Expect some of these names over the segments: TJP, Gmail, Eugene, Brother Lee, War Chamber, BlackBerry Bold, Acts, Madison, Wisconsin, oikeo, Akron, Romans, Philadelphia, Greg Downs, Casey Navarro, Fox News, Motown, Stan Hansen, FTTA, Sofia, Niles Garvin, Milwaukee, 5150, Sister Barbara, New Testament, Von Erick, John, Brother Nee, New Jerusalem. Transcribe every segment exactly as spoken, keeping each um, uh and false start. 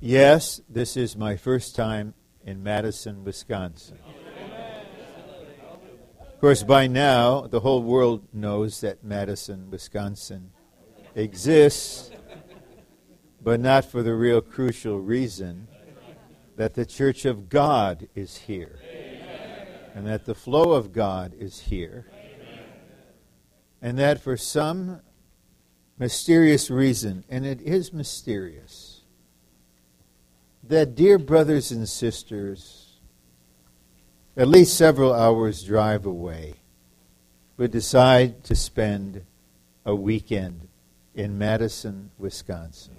Yes, this is my first time in Madison, Wisconsin. Of course, by now, the whole world knows that Madison, Wisconsin exists, but not for the real crucial reason that the Church of God is here. Amen. And that the flow of God is here. Amen. And that for some mysterious reason, and it is mysterious, that dear brothers and sisters, at least several hours' drive away, would decide to spend a weekend in Madison, Wisconsin.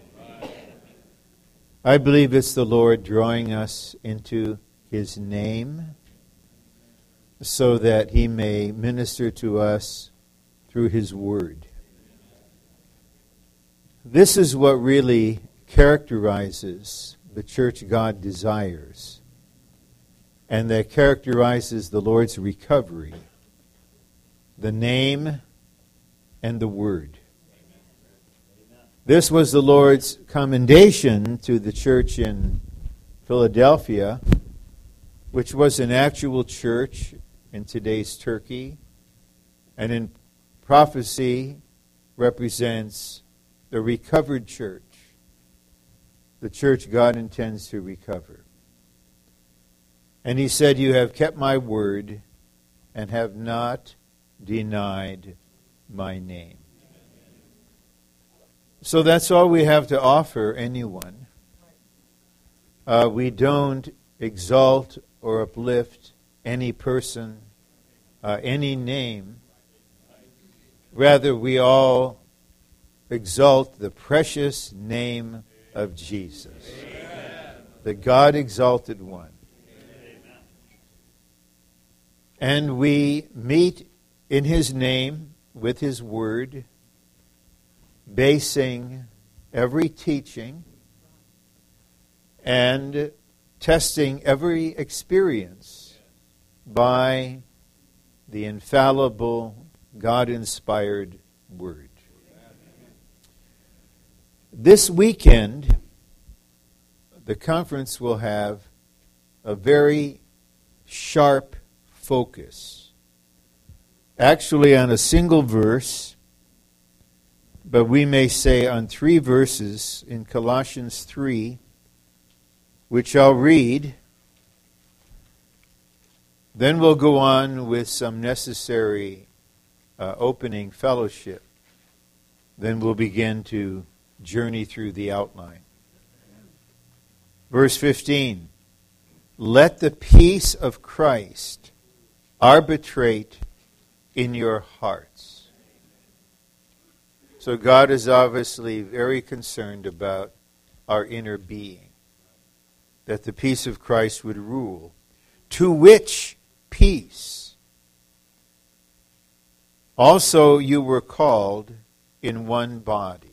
I believe it's the Lord drawing us into His name so that He may minister to us through His Word. This is what really characterizes the church God desires, and that characterizes the Lord's recovery, the name and the Word. This was the Lord's commendation to the church in Philadelphia, which was an actual church in today's Turkey, and in prophecy represents the recovered church, the church God intends to recover. And He said, "You have kept my word and have not denied my name." So that's all we have to offer anyone. Uh, we don't exalt or uplift any person, uh, any name. Rather, we all exalt the precious name of Jesus, Amen. The God-exalted one. Amen. And we meet in His name with His word, basing every teaching and testing every experience by the infallible, God-inspired Word. This weekend, the conference will have a very sharp focus, actually on a single verse, but we may say on three verses in Colossians three, which I'll read. Then we'll go on with some necessary uh, opening fellowship. Then we'll begin to journey through the outline. Verse fifteen, let the peace of Christ arbitrate in your hearts. So God is obviously very concerned about our inner being, that the peace of Christ would rule, to which peace also you were called in one body.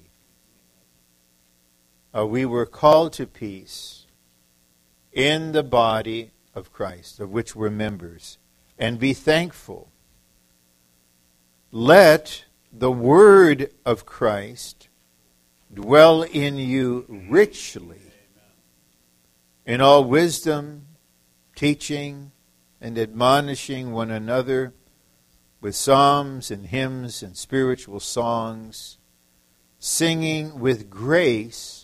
Uh, we were called to peace in the body of Christ, of which we're members, and be thankful. Let the word of Christ dwell in you richly in all wisdom, teaching and admonishing one another with psalms and hymns and spiritual songs, singing with grace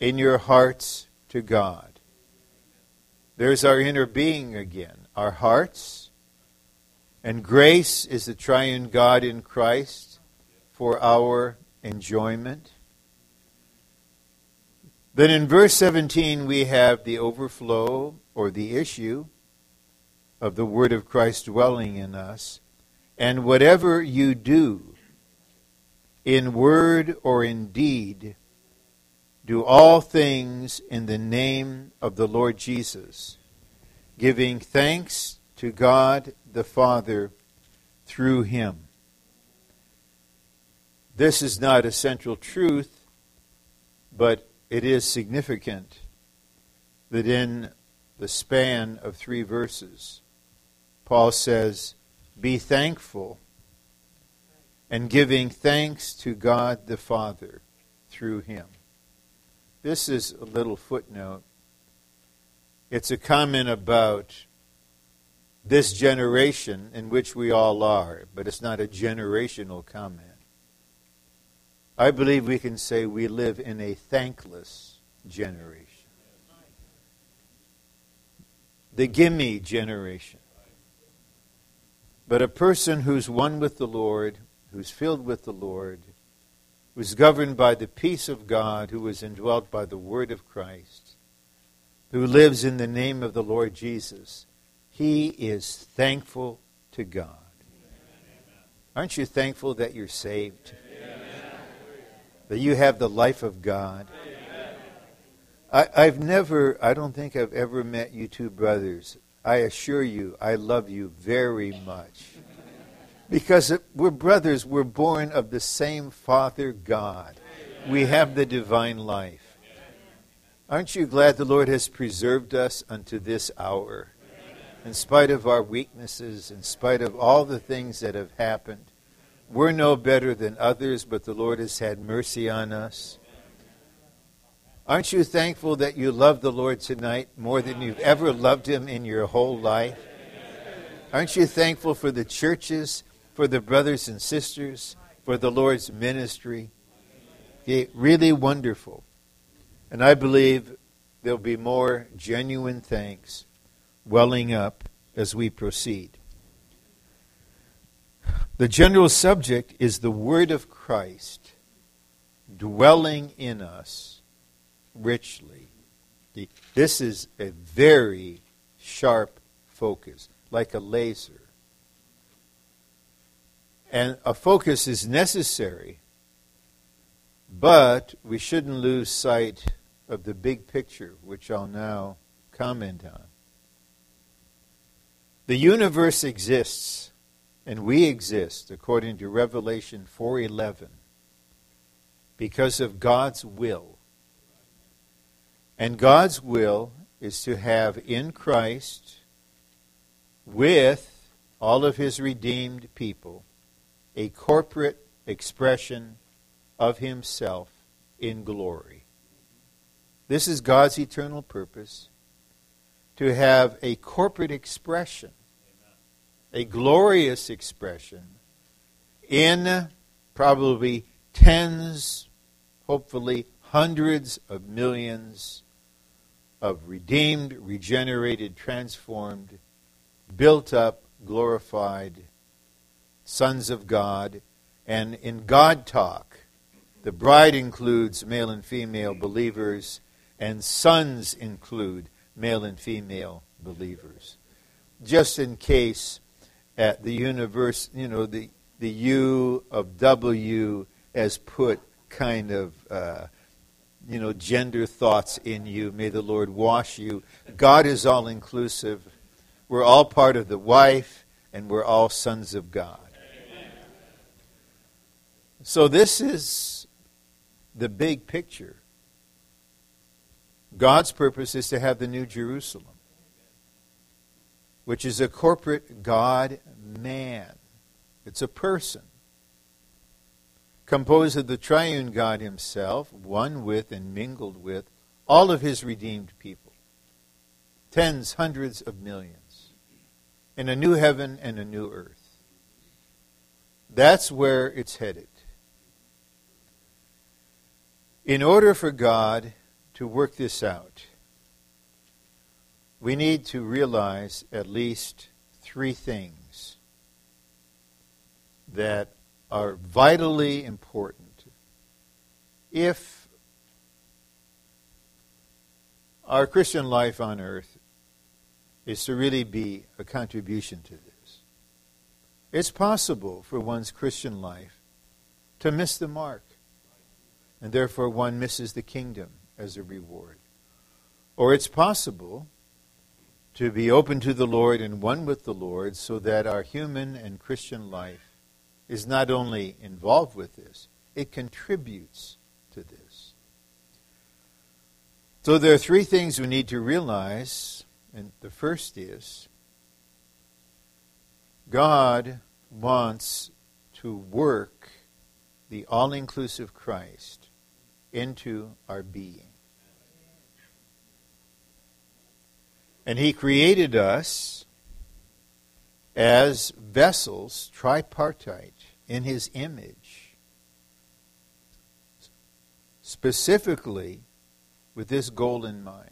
in your hearts to God. There's our inner being again, our hearts. And grace is the triune God in Christ for our enjoyment. Then in verse seventeen we have the overflow or the issue of the word of Christ dwelling in us. And whatever you do, in word or in deed, do all things in the name of the Lord Jesus, giving thanks to God the Father through Him. This is not a central truth, but it is significant that in the span of three verses, Paul says, be thankful and giving thanks to God the Father through Him. This is a little footnote. It's a comment about this generation in which we all are, but it's not a generational comment. I believe we can say we live in a thankless generation. The gimme generation. But a person who's one with the Lord, who's filled with the Lord, who's governed by the peace of God, who is indwelt by the word of Christ, who lives in the name of the Lord Jesus, he is thankful to God. Aren't you thankful that you're saved? Amen. That you have the life of God? I, I've never, I don't think I've ever met you two brothers. I assure you, I love you very much. Because we're brothers, we're born of the same Father God. We have the divine life. Aren't you glad the Lord has preserved us unto this hour? In spite of our weaknesses, in spite of all the things that have happened, we're no better than others, but the Lord has had mercy on us. Aren't you thankful that you love the Lord tonight more than you've ever loved Him in your whole life? Aren't you thankful for the churches, for the brothers and sisters, for the Lord's ministry? Yeah, really wonderful. And I believe there'll be more genuine thanks welling up as we proceed. The general subject is the word of Christ dwelling in us richly. This is a very sharp focus, like a laser. And a focus is necessary, but we shouldn't lose sight of the big picture, which I'll now comment on. The universe exists, and we exist, according to Revelation four eleven, because of God's will. And God's will is to have in Christ, with all of His redeemed people, a corporate expression of Himself in glory. This is God's eternal purpose, to have a corporate expression, a glorious expression, in probably tens, hopefully hundreds of millions of redeemed, regenerated, transformed, built up, glorified sons of God. And in God talk, the bride includes male and female believers, and sons include male and female believers. Just in case at the universe, you know, the, the U of W has put kind of, uh, you know, gender thoughts in you. May the Lord wash you. God is all-inclusive. We're all part of the wife, and we're all sons of God. Amen. So this is the big picture. God's purpose is to have the New Jerusalem, which is a corporate God-man. It's a person composed of the triune God Himself, one with and mingled with all of His redeemed people, tens, hundreds of millions, in a new heaven and a new earth. That's where it's headed. In order for God to work this out, we need to realize at least three things that are vitally important if our Christian life on earth is to really be a contribution to this. It's possible for one's Christian life to miss the mark, and therefore one misses the kingdom as a reward. Or it's possible to be open to the Lord and one with the Lord so that our human and Christian life is not only involved with this, it contributes to this. So there are three things we need to realize, and the first is God wants to work the all-inclusive Christ into our being. And he created us as vessels, tripartite, in his image. Specifically, with this goal in mind.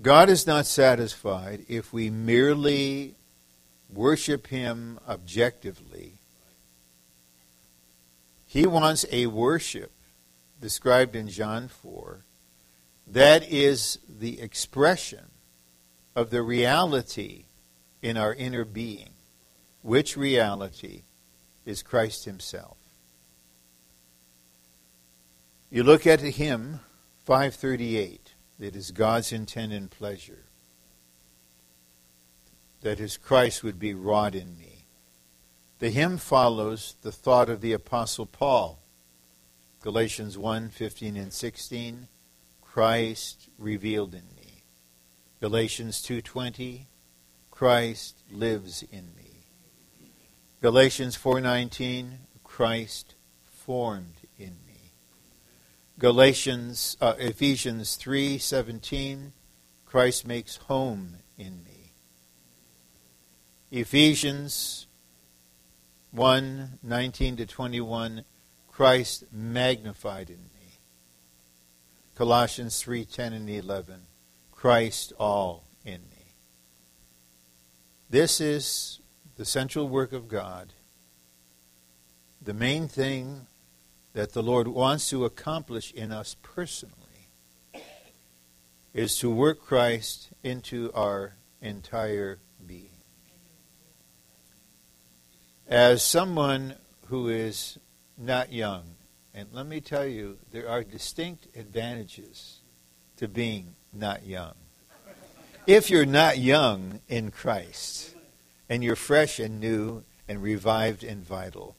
God is not satisfied if we merely worship him objectively. He wants a worship, described in John four, that is the expression of the reality in our inner being, which reality is Christ himself. You look at hymn five thirty-eight, it is God's intent and pleasure that his Christ would be wrought in me. The hymn follows the thought of the Apostle Paul, Galatians one fifteen and sixteen, Christ revealed in me. Galatians two twenty, Christ lives in me. Galatians four nineteen, Christ formed in me. Galatians, uh, Ephesians three seventeen, Christ makes home in me. Ephesians one nineteen to twenty-one, Christ magnified in me. Colossians three ten and eleven, Christ all in me. This is the central work of God, the main thing that the Lord wants to accomplish in us personally is to work Christ into our entire being. As someone who is not young, and let me tell you, there are distinct advantages to being not young. If you're not young in Christ, and you're fresh and new and revived and vital.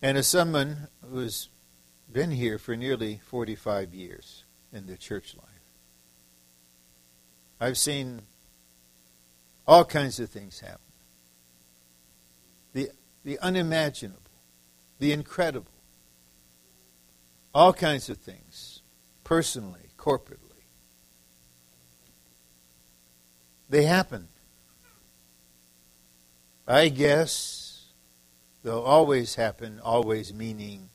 And as someone who's been here for nearly forty-five years in the church life, I've seen all kinds of things happen. The The unimaginable, the incredible, all kinds of things, personally, corporately. They happen. I guess they'll always happen, always meaning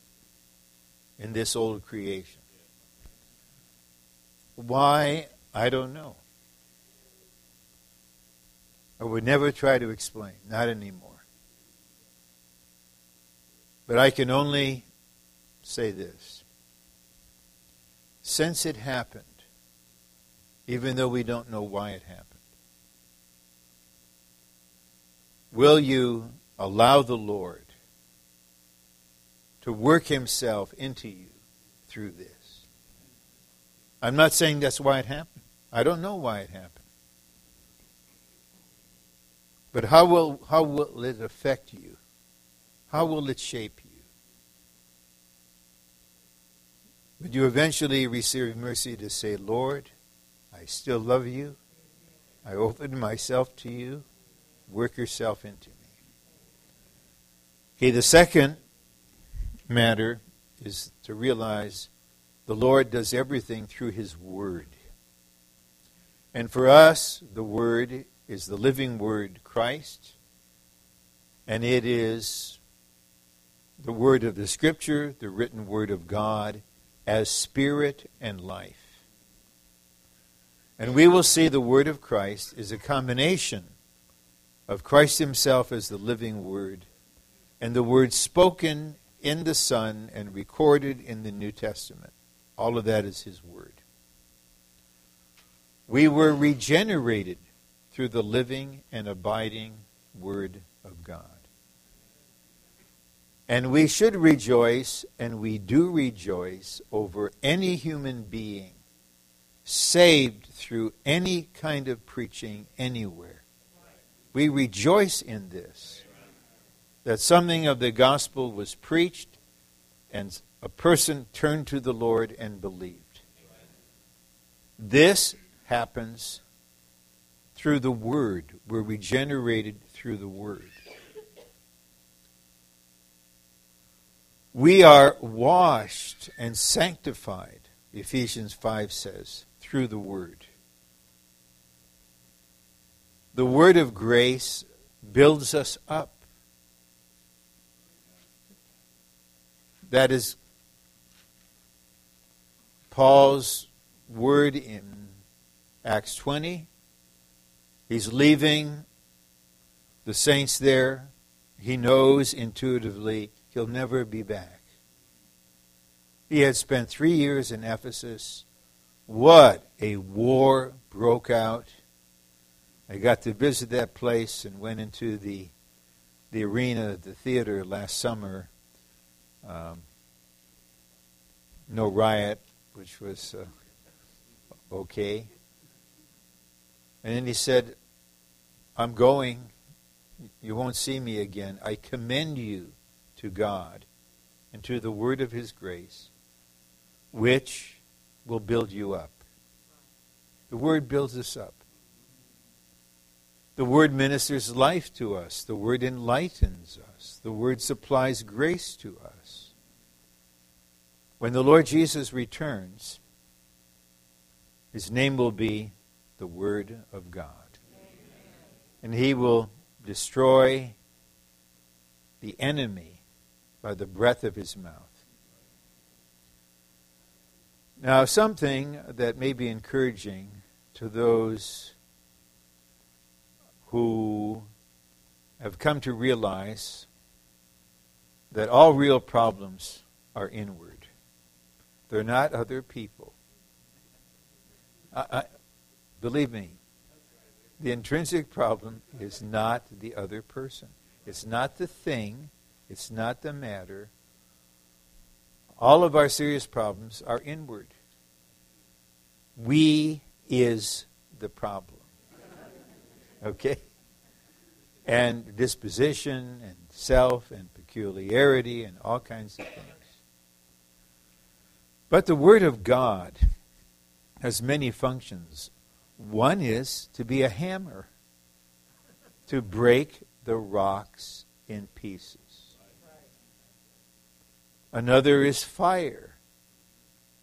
in this old creation. Why, I don't know. I would never try to explain, not anymore. But I can only say this. Since it happened, even though we don't know why it happened, will you allow the Lord to work himself into you through this? I'm not saying that's why it happened. I don't know why it happened. But how will, how will it affect you? How will it shape you? Would you eventually receive mercy to say, Lord, I still love you. I open myself to you. Work yourself into me. Okay, the second matter is to realize the Lord does everything through his word. And for us, the word is the living word, Christ. And it is the word of the Scripture, the written word of God, as spirit and life. And we will see the word of Christ is a combination of Christ himself as the living word and the word spoken in the Son and recorded in the New Testament. All of that is his word. We were regenerated through the living and abiding word of God. And we should rejoice, and we do rejoice, over any human being saved through any kind of preaching anywhere. We rejoice in this, that something of the gospel was preached, and a person turned to the Lord and believed. This happens through the Word. We're regenerated through the Word. We are washed and sanctified Ephesians five says, through the Word. The Word of grace builds us up. That is Paul's word in Acts twenty. He's leaving the saints there. He knows intuitively he'll never be back. He had spent three years in Ephesus. What a war broke out. I got to visit that place and went into the, the arena, the theater last summer. Um, no riot, which was uh, okay. And then he said, I'm going. You won't see me again. I commend you to God and to the word of his grace, which will build you up. The word builds us up. The word ministers life to us. The word enlightens us. The word supplies grace to us. When the Lord Jesus returns, his name will be the Word of God. Amen. And he will destroy the enemy by the breath of his mouth. Now, something that may be encouraging to those who have come to realize that all real problems are inward. They're not other people. I, I, believe me, the intrinsic problem is not the other person. It's not the thing. It's not the matter. All of our serious problems are inward. We is the problem. Okay? And disposition and self and peculiarity and all kinds of things. But the Word of God has many functions. One is to be a hammer, to break the rocks in pieces. Another is fire,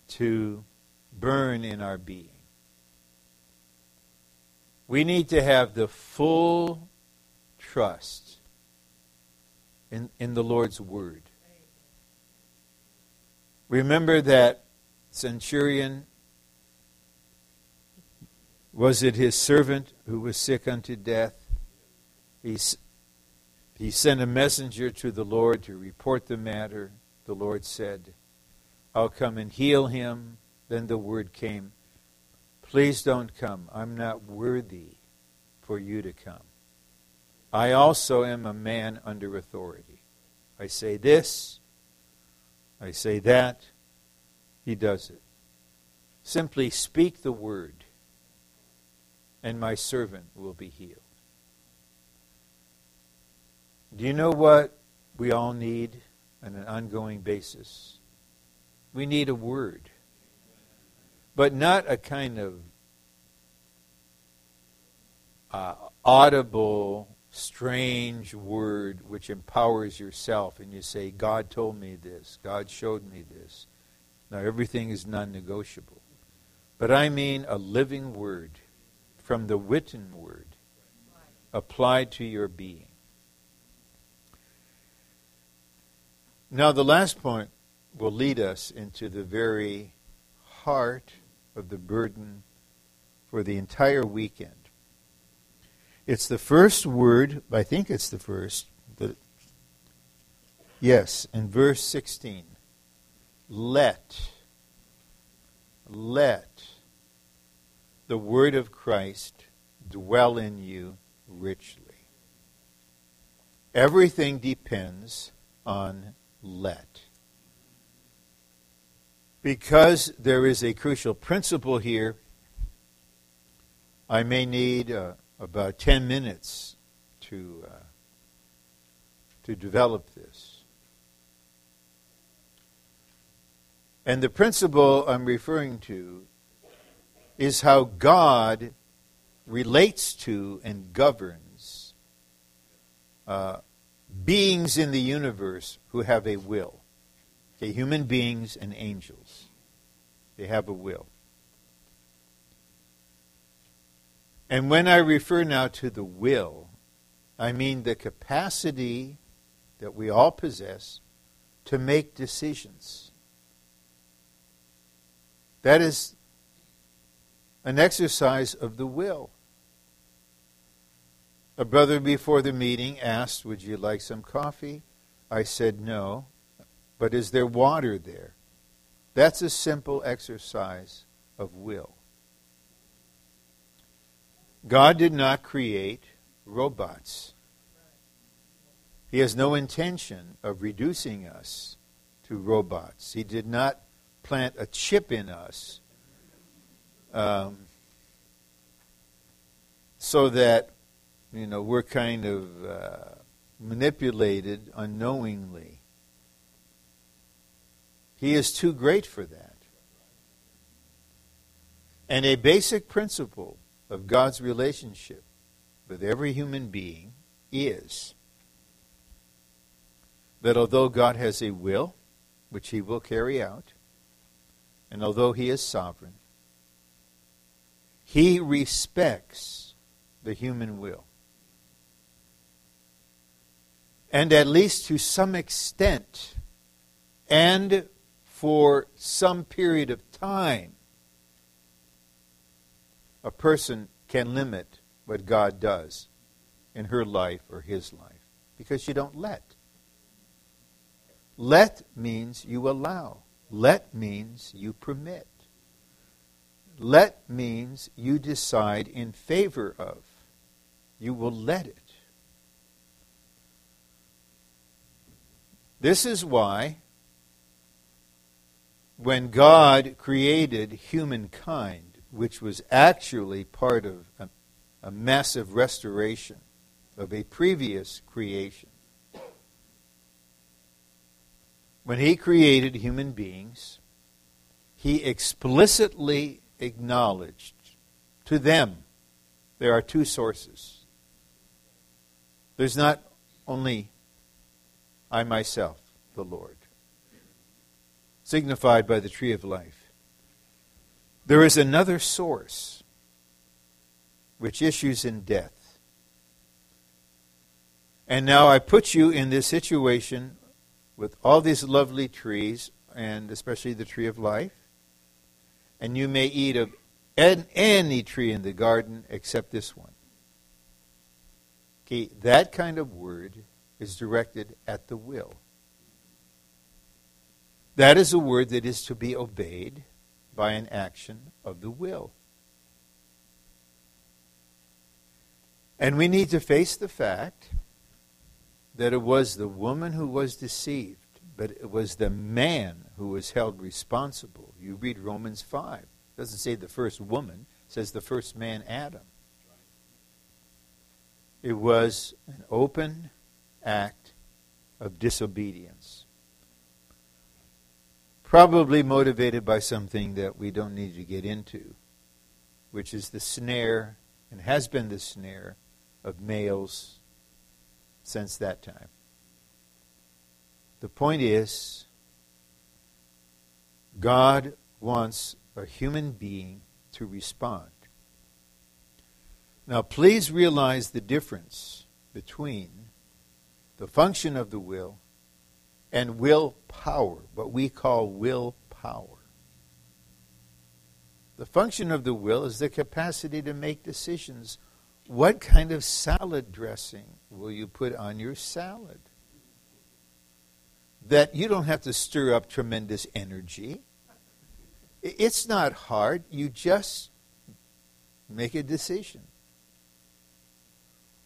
to burn in our being. We need to have the full trust in, in the Lord's Word. Remember that centurion, was it his servant who was sick unto death? He, he sent a messenger to the Lord to report the matter. The Lord said, I'll come and heal him. Then the word came, please don't come. I'm not worthy for you to come. I also am a man under authority. I say this, I say that. He does it. Simply speak the word, and my servant will be healed. Do you know what we all need on an ongoing basis? We need a word. But not a kind of uh, audible, strange word which empowers yourself and you say, God told me this, God showed me this. Now everything is non-negotiable. But I mean a living word from the written word applied to your being. Now the last point will lead us into the very heart of the burden for the entire weekend. It's the first word, I think it's the first, that, yes, in verse sixteen. Let, let the word of Christ dwell in you richly. Everything depends on let. Because there is a crucial principle here, I may need uh, about ten minutes to uh, to develop this. And the principle I'm referring to is how God relates to and governs uh, beings in the universe who have a will. Okay, human beings and angels. They have a will. And when I refer now to the will, I mean the capacity that we all possess to make decisions. That is an exercise of the will. A brother before the meeting asked, "Would you like some coffee?" I said, "No, but is there water there?" That's a simple exercise of will. God did not create robots. He has no intention of reducing us to robots. He did not plant a chip in us um, so that, you know, we're kind of uh, manipulated unknowingly. He is too great for that. And a basic principle of God's relationship with every human being is that although God has a will, which He will carry out, and although He is sovereign, He respects the human will. And at least to some extent, and for some period of time, a person can limit what God does in her life or his life because you don't let. Let means you allow. Let means you permit. Let means you decide in favor of. You will let it. This is why when God created humankind, which was actually part of a, a massive restoration of a previous creation. When He created human beings, He explicitly acknowledged to them there are two sources. There's not only I myself, the Lord, signified by the tree of life. There is another source which issues in death. And now I put you in this situation with all these lovely trees, and especially the tree of life, and you may eat of any tree in the garden except this one. Okay, that kind of word is directed at the will. That is a word that is to be obeyed by an action of the will. And we need to face the fact that it was the woman who was deceived, but it was the man who was held responsible. You read Romans five. It doesn't say the first woman. It says the first man, Adam. It was an open act of disobedience. Probably motivated by something that we don't need to get into, which is the snare, and has been the snare, of males since that time. The point is, God wants a human being to respond. Now, please realize the difference between the function of the will and willpower, what we call willpower. The function of the will is the capacity to make decisions. What kind of salad dressing will you put on your salad? That you don't have to stir up tremendous energy. It's not hard. You just make a decision.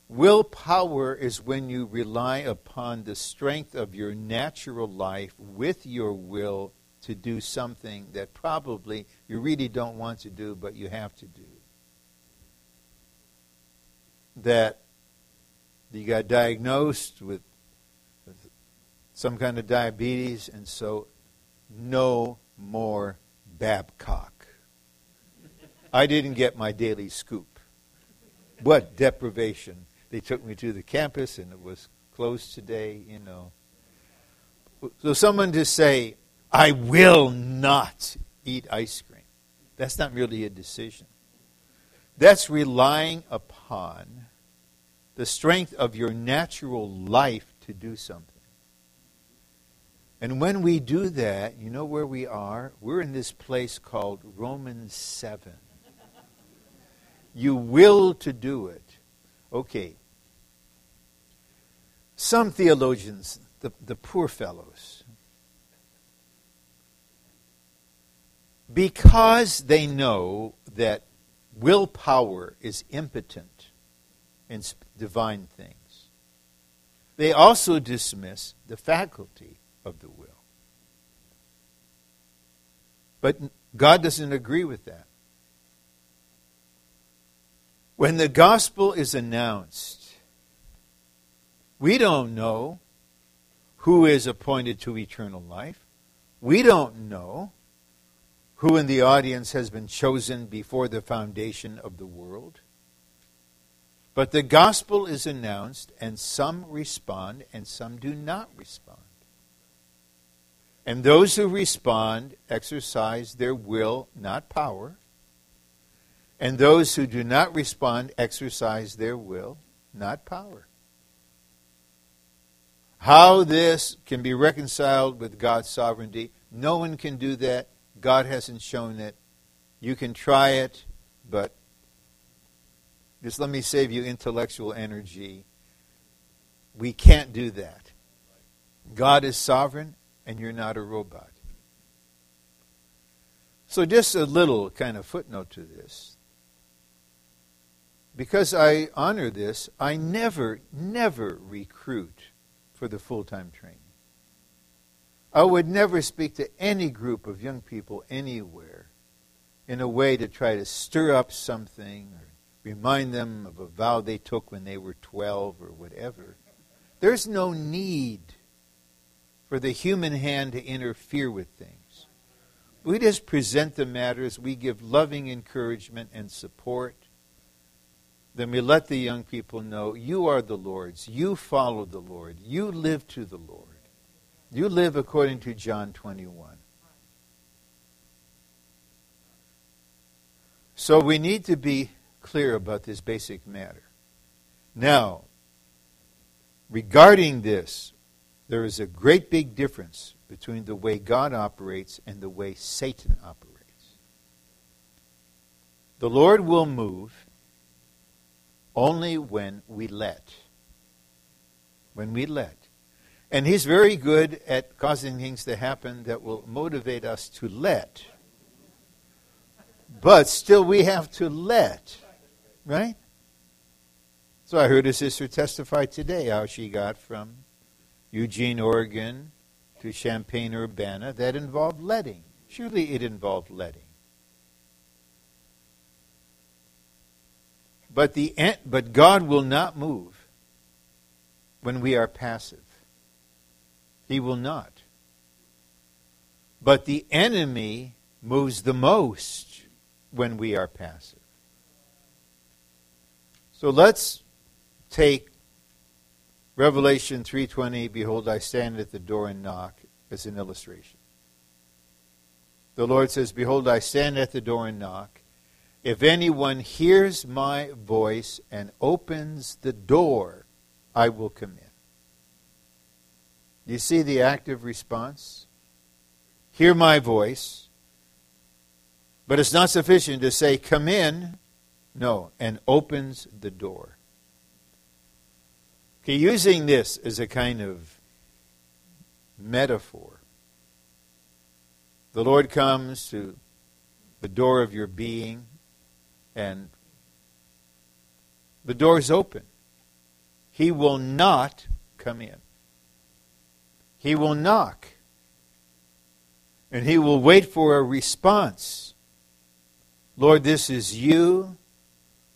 Willpower is when you rely upon the strength of your natural life with your will to do something that probably you really don't want to do, but you have to do. That you got diagnosed with, with some kind of diabetes, and so no more Babcock. I didn't get my daily scoop. What deprivation. They took me to the campus, and it was closed today, you know. So someone to say, I will not eat ice cream. That's not really a decision. That's relying upon the strength of your natural life to do something. And when we do that, you know where we are? We're in this place called Romans seven. You will to do it. Okay. Some theologians, the, the poor fellows, because they know that willpower is impotent in divine things, they also dismiss the faculty of the will. But God doesn't agree with that. When the gospel is announced, we don't know who is appointed to eternal life. We don't know who in the audience has been chosen before the foundation of the world. But the gospel is announced, and some respond and some do not respond. And those who respond exercise their will, not power. And those who do not respond exercise their will, not power. How this can be reconciled with God's sovereignty, no one can do that. God hasn't shown it. You can try it, but just let me save you intellectual energy. We can't do that. God is sovereign, and you're not a robot. So just a little kind of footnote to this. Because I honor this, I never, never recruit for the full-time training. I would never speak to any group of young people anywhere in a way to try to stir up something or remind them of a vow they took when they were twelve or whatever. There's no need for the human hand to interfere with things. We just present the matters. We give loving encouragement and support. Then we let the young people know, you are the Lord's. You follow the Lord. You live to the Lord. You live according to John twenty-one. So we need to be clear about this basic matter. Now, regarding this, there is a great big difference between the way God operates and the way Satan operates. The Lord will move only when we let. When we let. And he's very good at causing things to happen that will motivate us to let. But still we have to let. Right? So I heard a sister testify today how she got from Eugene, Oregon to Champaign-Urbana. That involved letting. Surely it involved letting. But, the, but God will not move when we are passive. He will not. But the enemy moves the most when we are passive. So let's take Revelation three twenty, behold, I stand at the door and knock, as an illustration. The Lord says, behold, I stand at the door and knock. If anyone hears my voice and opens the door, I will come in. You see the active response? Hear my voice. But it's not sufficient to say, come in. No, and opens the door. Okay, using this as a kind of metaphor. The Lord comes to the door of your being, and the door is open. He will not come in. He will knock, and he will wait for a response. Lord, this is you.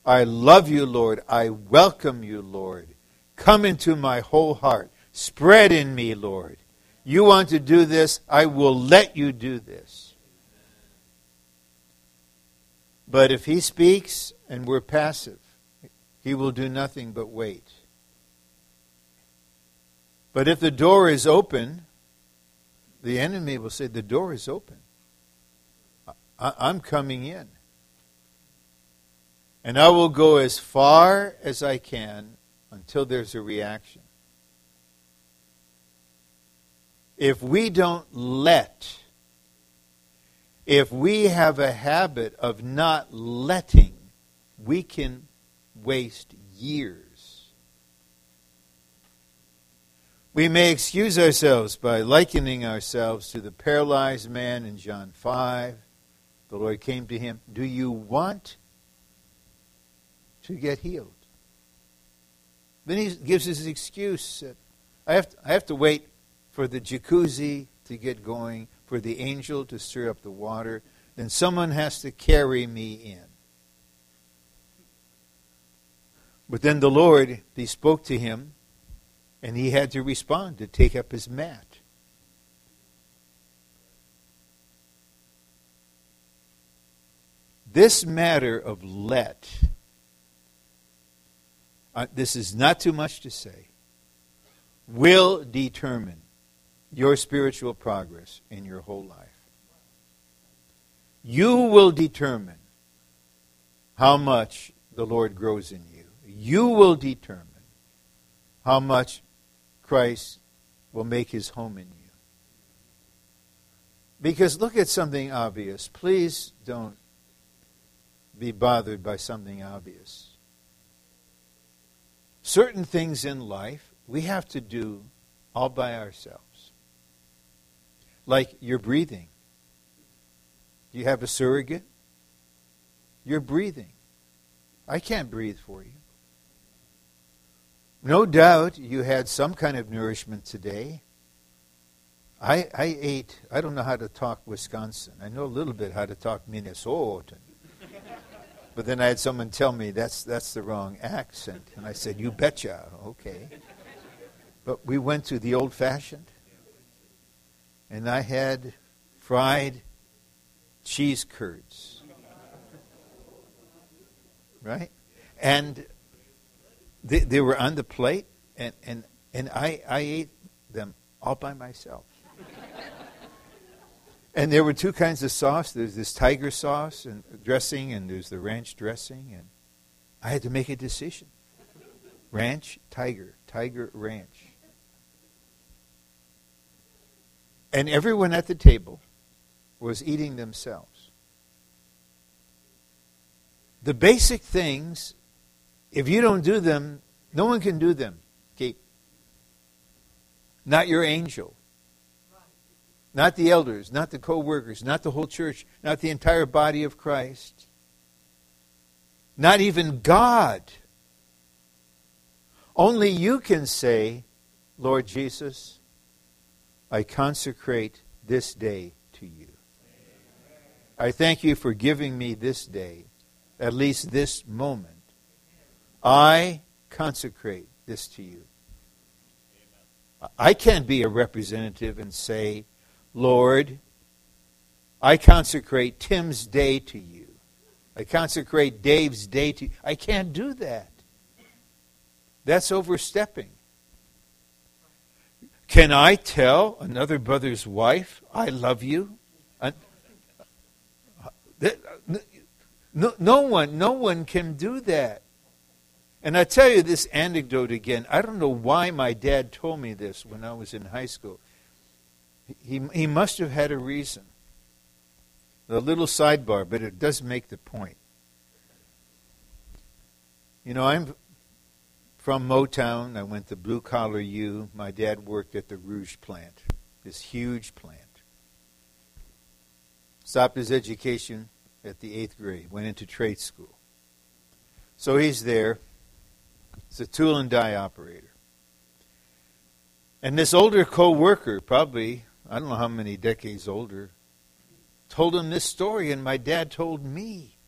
I love you, Lord. I welcome you, Lord. Come into my whole heart. Spread in me, Lord. You want to do this? I will let you do this. But if he speaks and we're passive, he will do nothing but wait. But if the door is open, the enemy will say, the door is open. I, I'm coming in. And I will go as far as I can until there's a reaction. If we don't let, if we have a habit of not letting, we can waste years. We may excuse ourselves by likening ourselves to the paralyzed man in John five. The Lord came to him. Do you want to get healed? Then he gives his excuse. I have to, I have to wait for the jacuzzi to get going, for the angel to stir up the water, then someone has to carry me in. But then the Lord, he spoke to him, and he had to respond, to take up his mat. This matter of let, uh, this is not too much to say, will determine your spiritual progress in your whole life. You will determine how much the Lord grows in you. You will determine how much Christ will make his home in you. Because look at something obvious. Please don't be bothered by something obvious. Certain things in life we have to do all by ourselves. Like your breathing. Do you have a surrogate? You're breathing. I can't breathe for you. No doubt you had some kind of nourishment today. I, I ate, I don't know how to talk Wisconsin. I know a little bit how to talk Minnesotan. But then I had someone tell me that's, that's the wrong accent. And I said, you betcha, okay. But we went to the old-fashioned. And I had fried cheese curds. Right? And they, they were on the plate, and, and, and I, I ate them all by myself. And there were two kinds of sauce. There's this tiger sauce and dressing, and there's the ranch dressing. And I had to make a decision. Ranch, tiger, tiger, ranch. And everyone at the table was eating themselves. The basic things, if you don't do them, no one can do them. Kate. Not your angel. Not the elders, not the co-workers, not the whole church, not the entire body of Christ. Not even God. Only you can say, Lord Jesus, I consecrate this day to you. I thank you for giving me this day, at least this moment. I consecrate this to you. I can't be a representative and say, Lord, I consecrate Tim's day to you. I consecrate Dave's day to you. I can't do that. That's overstepping. Can I tell another brother's wife, I love you? No, no one, no one can do that. And I tell you this anecdote again. I don't know why my dad told me this when I was in high school. He, he must have had a reason. A little sidebar, but it does make the point. You know, I'm... From Motown, I went to Blue Collar U. My dad worked at the Rouge plant, this huge plant. Stopped his education at the eighth grade, went into trade school. So he's there. He's a tool and die operator. And this older co-worker, probably, I don't know how many decades older, told him this story, and my dad told me.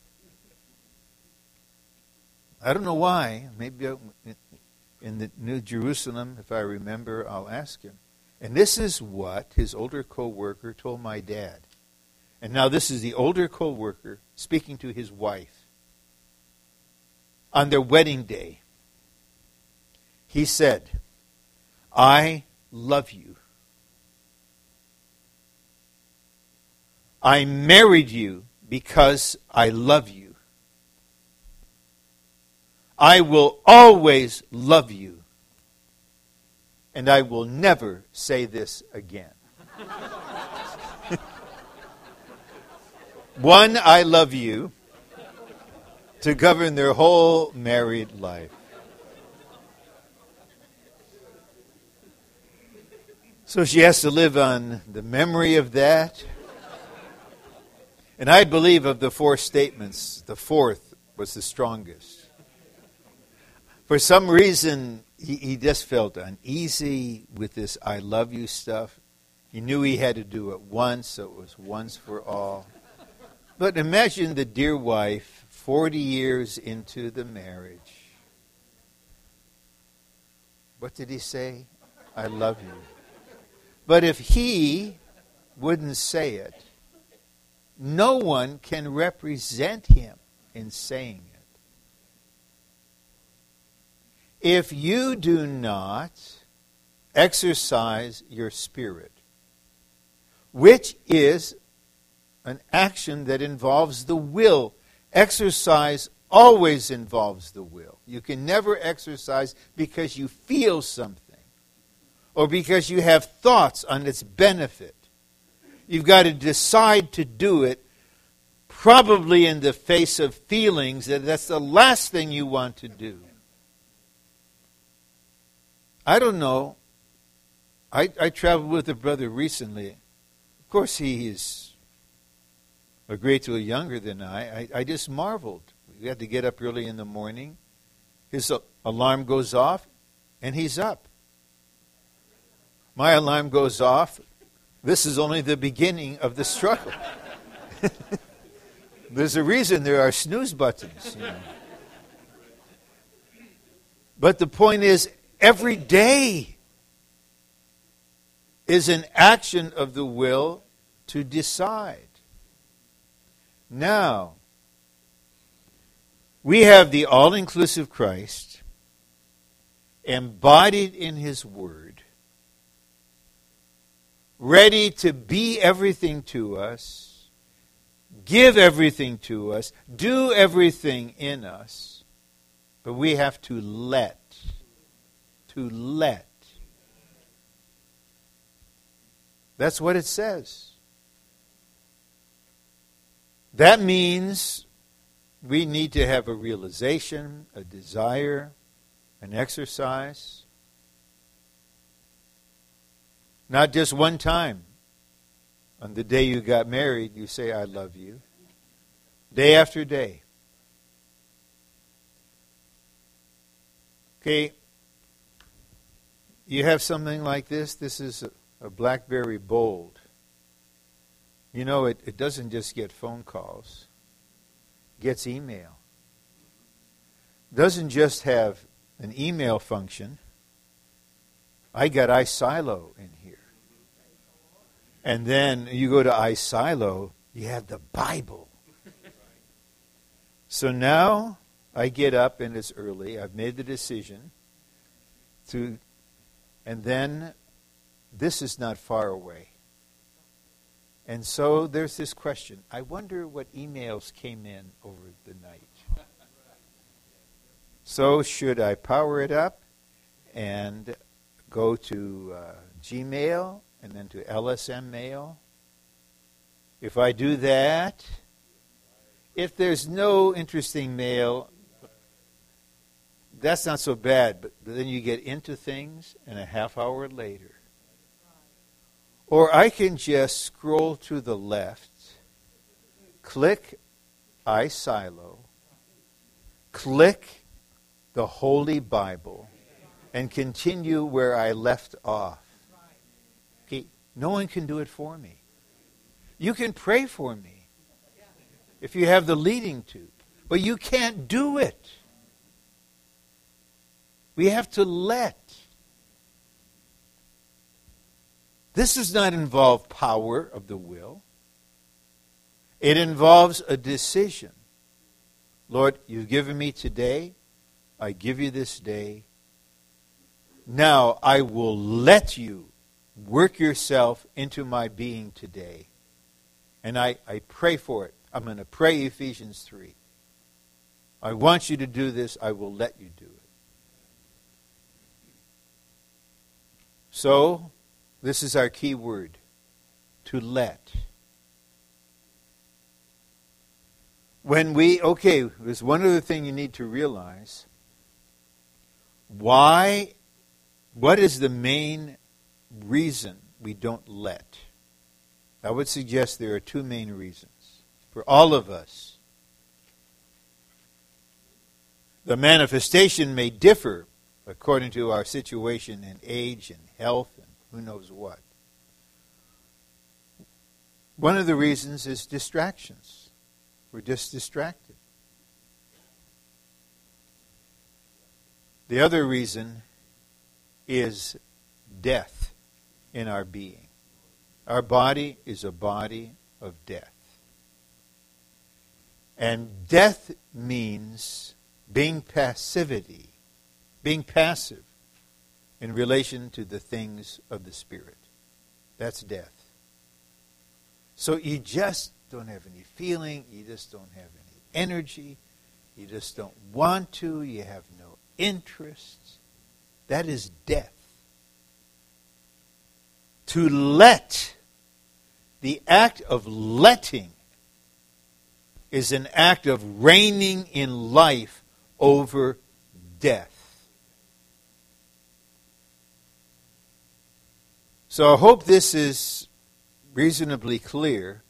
I don't know why. Maybe in the New Jerusalem, if I remember, I'll ask him. And this is what his older co-worker told my dad. And now this is the older co-worker speaking to his wife. On their wedding day, he said, I love you. I married you because I love you. I will always love you. And I will never say this again. One, I love you, to govern their whole married life. So she has to live on the memory of that. And I believe of the four statements, the fourth was the strongest. For some reason, he, he just felt uneasy with this I love you stuff. He knew he had to do it once, so it was once for all. But imagine the dear wife, forty years into the marriage. What did he say? I love you. But if he wouldn't say it, no one can represent him in saying it. If you do not exercise your spirit, which is an action that involves the will. Exercise always involves the will. You can never exercise because you feel something or because you have thoughts on its benefit. You've got to decide to do it, probably in the face of feelings that that's the last thing you want to do. I don't know. I, I traveled with a brother recently. Of course, he is a great deal younger than I. I. I just marveled. We had to get up early in the morning. His alarm goes off, and he's up. My alarm goes off. This is only the beginning of the struggle. There's a reason there are snooze buttons. You know. But the point is, every day is an action of the will to decide. Now, we have the all-inclusive Christ embodied in His Word, ready to be everything to us, give everything to us, do everything in us, but we have to let. To let. That's what it says. That means we need to have a realization, a desire, an exercise. Not just one time. On the day you got married, you say, I love you. Day after day. Okay. You have something like this. This is a BlackBerry Bold. You know, it, it doesn't just get phone calls. It gets email. It doesn't just have an email function. I got iSilo in here. And then you go to iSilo, you have the Bible. So now I get up and it's early. I've made the decision to... And then, this is not far away. And so there's this question. I wonder what emails came in over the night. So should I power it up and go to uh, Gmail and then to L S M mail? If I do that, if there's no interesting mail, that's not so bad, but then you get into things and a half hour later. Or I can just scroll to the left, click iSilo, click the Holy Bible, and continue where I left off. Okay, no one can do it for me. You can pray for me if you have the leading to, but you can't do it. We have to let. This does not involve power of the will. It involves a decision. Lord, you've given me today. I give you this day. Now I will let you work yourself into my being today. And I, I pray for it. I'm going to pray Ephesians three. I want you to do this. I will let you do it. So, this is our key word. To let. When we, okay, there's one other thing you need to realize. Why, what is the main reason we don't let? I would suggest there are two main reasons for all of us. The manifestation may differ according to our situation and age and health and who knows what. One of the reasons is distractions. We're just distracted. The other reason is death in our being. Our body is a body of death. And death means being passivity, being passive in relation to the things of the Spirit. That's death. So you just don't have any feeling, you just don't have any energy, you just don't want to, you have no interest. That is death. To let, the act of letting is an act of reigning in life over death. So I hope this is reasonably clear,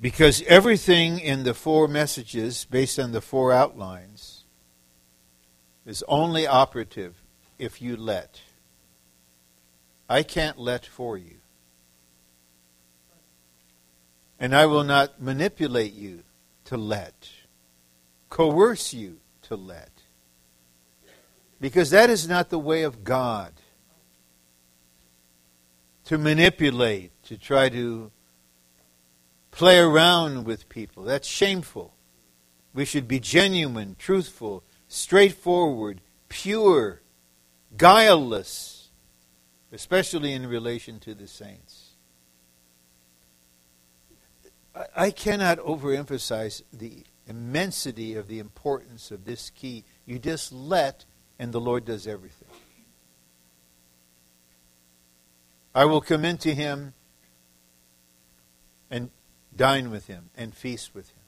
because everything in the four messages, based on the four outlines, is only operative if you let. I can't let for you. And I will not manipulate you to let, coerce you to let. Because that is not the way of God. To manipulate, to try to play around with people. That's shameful. We should be genuine, truthful, straightforward, pure, guileless, especially in relation to the saints. I cannot overemphasize the immensity of the importance of this key. You just let, and the Lord does everything. I will come into him and dine with him and feast with him.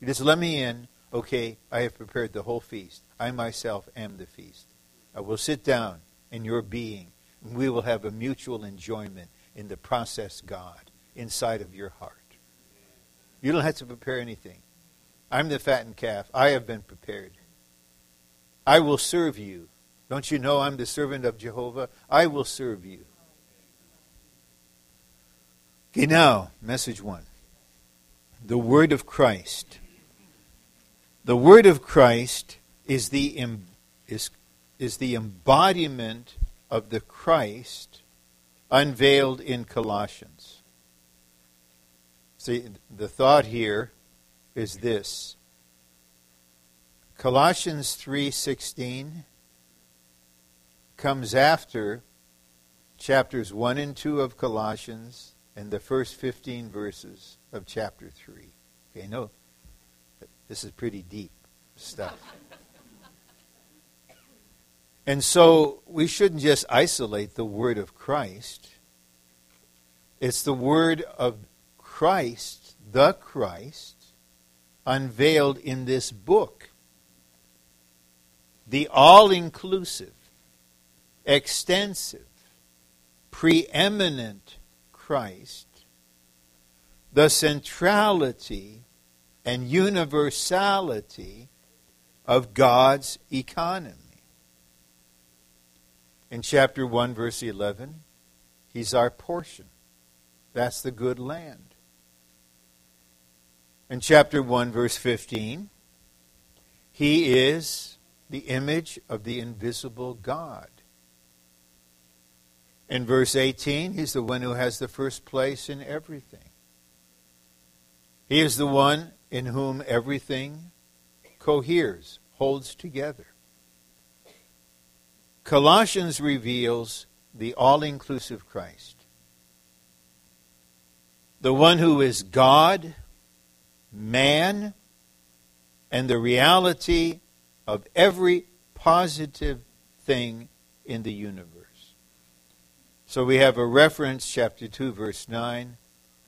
You just let me in. Okay, I have prepared the whole feast. I myself am the feast. I will sit down in your being, and we will have a mutual enjoyment in the process, God, inside of your heart. You don't have to prepare anything. I'm the fattened calf. I have been prepared. I will serve you. Don't you know I'm the servant of Jehovah? I will serve you. Okay, now, message one. The Word of Christ. The Word of Christ is the em, is, is the embodiment of the Christ unveiled in Colossians. See, the thought here is this. Colossians three sixteen comes after chapters one and two of Colossians, and the first fifteen verses of chapter three. Okay, no, this is pretty deep stuff. And so we shouldn't just isolate the Word of Christ. It's the Word of Christ, the Christ, unveiled in this book. The all-inclusive, extensive, preeminent Christ, the centrality and universality of God's economy. In chapter one, verse eleven, he's our portion. That's the good land. In chapter one, verse fifteen, he is the image of the invisible God. In verse eighteen, he's the one who has the first place in everything. He is the one in whom everything coheres, holds together. Colossians reveals the all-inclusive Christ. The one who is God man and the reality of every positive thing in the universe. So we have a reference, chapter two, verse nine.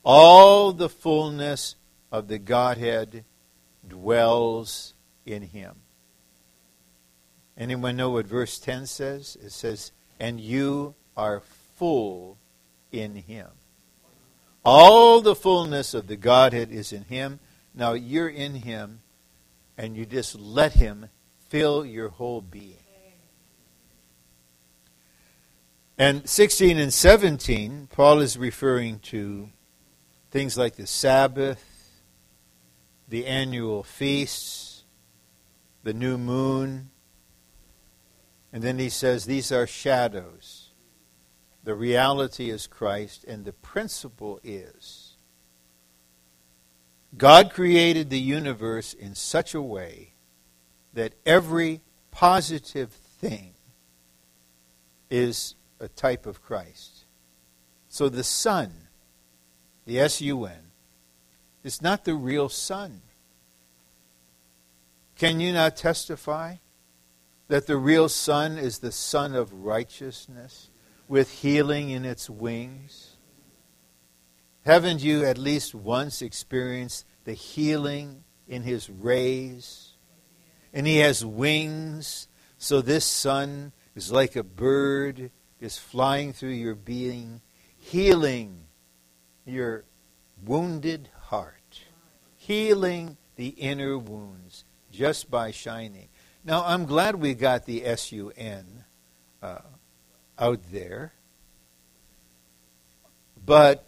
All the fullness of the Godhead dwells in him. Anyone know what verse ten says? It says, and you are full in him. All the fullness of the Godhead is in him. Now you're in him, and you just let him fill your whole being. And sixteen and seventeen, Paul is referring to things like the Sabbath, the annual feasts, the new moon. And then he says, these are shadows. The reality is Christ, and the principle is God created the universe in such a way that every positive thing is a type of Christ. So the sun, the S U N, is not the real sun. Can you not testify that the real sun is the sun of righteousness with healing in its wings? Haven't you at least once experienced the healing in his rays? And he has wings, so this sun is like a bird, is flying through your being, healing your wounded heart, healing the inner wounds just by shining. Now, I'm glad we got the S U N uh, out there, but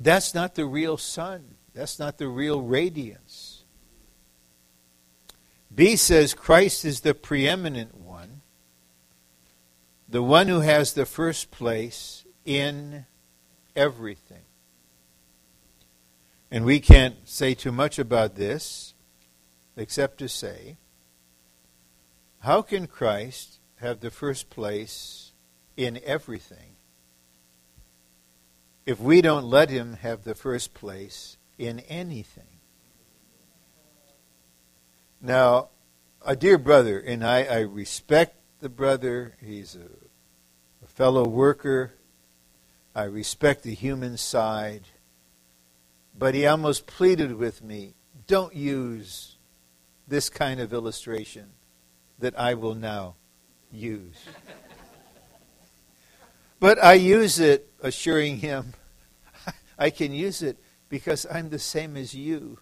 that's not the real sun. That's not the real radiance. B says Christ is the preeminent one, the one who has the first place in everything. And we can't say too much about this, except to say, how can Christ have the first place in everything if we don't let him have the first place in anything? Now, a dear brother, and I, I respect the brother, he's a, a fellow worker, I respect the human side, but he almost pleaded with me, don't use this kind of illustration that I will now use. But I use it, assuring him, I can use it because I'm the same as you.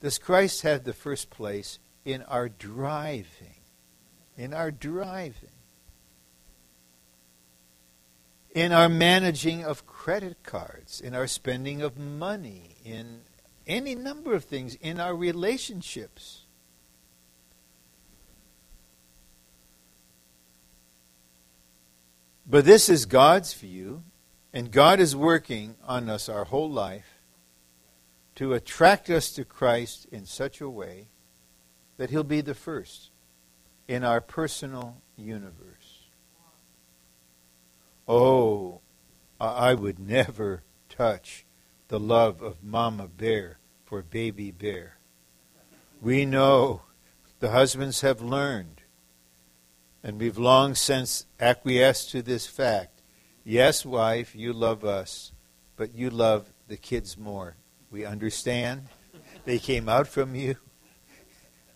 Does Christ have the first place in our driving? In our driving. In our managing of credit cards, in our spending of money, in any number of things, in our relationships. But this is God's view, and God is working on us our whole life to attract us to Christ in such a way that he'll be the first in our personal universe. Oh, I would never touch the love of Mama Bear for Baby Bear. We know the husbands have learned, and we've long since acquiesced to this fact. Yes, wife, you love us, but you love the kids more. We understand. They came out from you.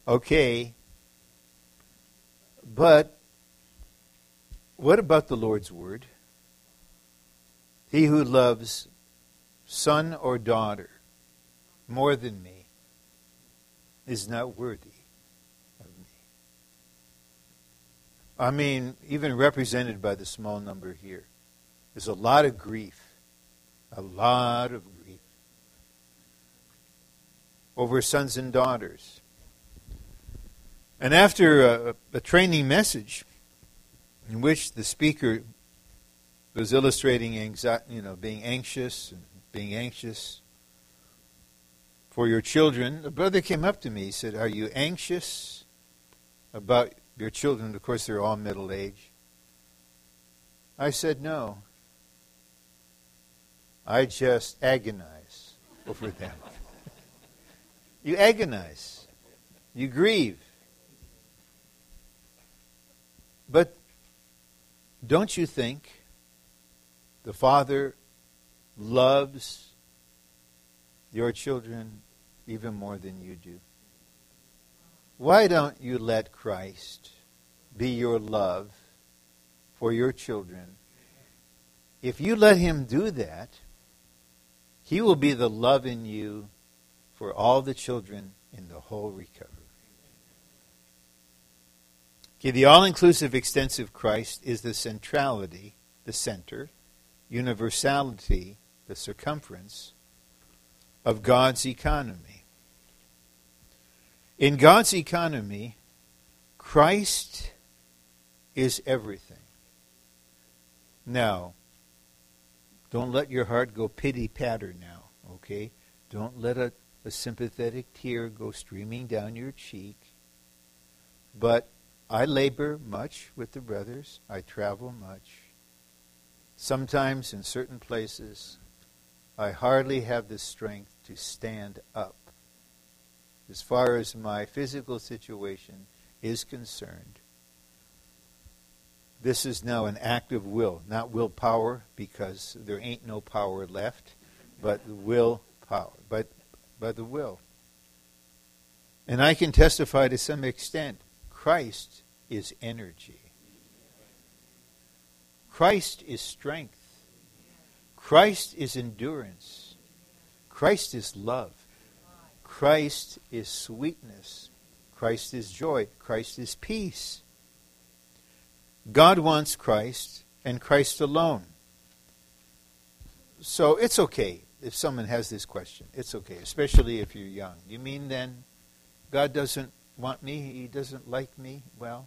Okay. But what about the Lord's word? He who loves son or daughter more than me is not worthy. I mean, even represented by the small number here, there's a lot of grief, a lot of grief over sons and daughters. And after a, a training message in which the speaker was illustrating anxiety, you know, being anxious, and being anxious for your children, a brother came up to me. He said, "Are you anxious about your children?" Of course, they're all middle age. I said, no. I just agonize. over them. You agonize. You grieve. But don't you think the Father loves your children even more than you do? Why don't you let Christ be your love for your children? If you let Him do that, He will be the love in you for all the children in the whole recovery. Okay, the all-inclusive, extensive Christ is the centrality, the center, universality, the circumference of God's economy. In God's economy, Christ is everything. Now, don't let your heart go pity-patter now, okay? Don't let a, a sympathetic tear go streaming down your cheek. But I labor much with the brothers. I travel much. Sometimes in certain places, I hardly have the strength to stand up. As far as my physical situation is concerned, this is now an act of will, not willpower, because there ain't no power left, but the willpower, but by the will. And I can testify to some extent, Christ is energy. Christ is strength. Christ is endurance. Christ is love. Christ is sweetness. Christ is joy. Christ is peace. God wants Christ and Christ alone. So it's okay if someone has this question. It's okay, especially if you're young. You mean then God doesn't want me? He doesn't like me? Well,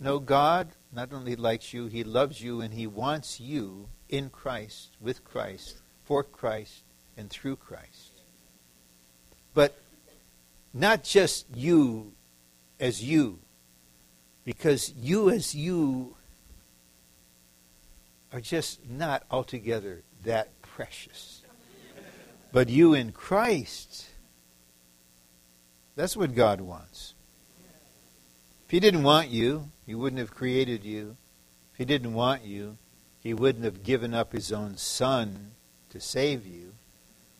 no, God not only likes you, He loves you, and He wants you in Christ, with Christ, for Christ, and through Christ. But not just you as you, because you as you are just not altogether that precious. But you in Christ, that's what God wants. If He didn't want you, He wouldn't have created you. If He didn't want you, He wouldn't have given up His own Son to save you.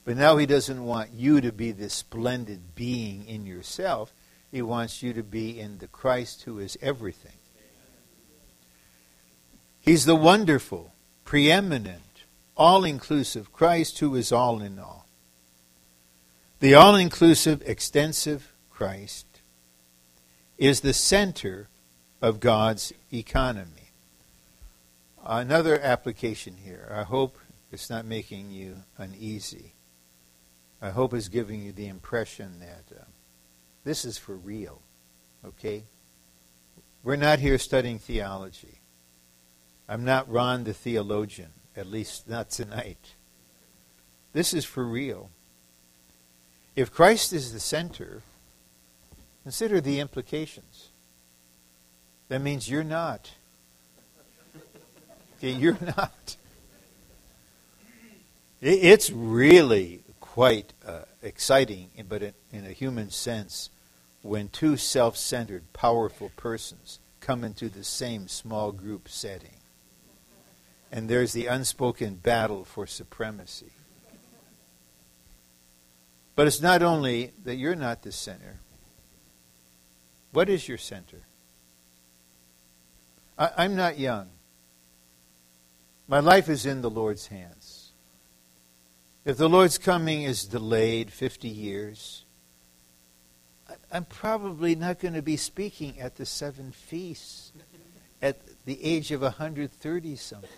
But now He doesn't want you to be this splendid being in yourself. He wants you to be in the Christ who is everything. He's the wonderful, preeminent, all-inclusive Christ who is all in all. The all-inclusive, extensive Christ is the center of God's economy. Another application here. I hope it's not making you uneasy. I hope it's giving you the impression that uh, this is for real, okay? We're not here studying theology. I'm not Ron the theologian, at least not tonight. This is for real. If Christ is the center, consider the implications. That means you're not. Okay, you're not. It's really quite uh, exciting, but in, in a human sense, when two self-centered, powerful persons come into the same small group setting, and there's the unspoken battle for supremacy. But it's not only that you're not the center. What is your center? I, I'm not young. My life is in the Lord's hands. If the Lord's coming is delayed fifty years, I'm probably not going to be speaking at the seven feasts at the age of one hundred thirty something.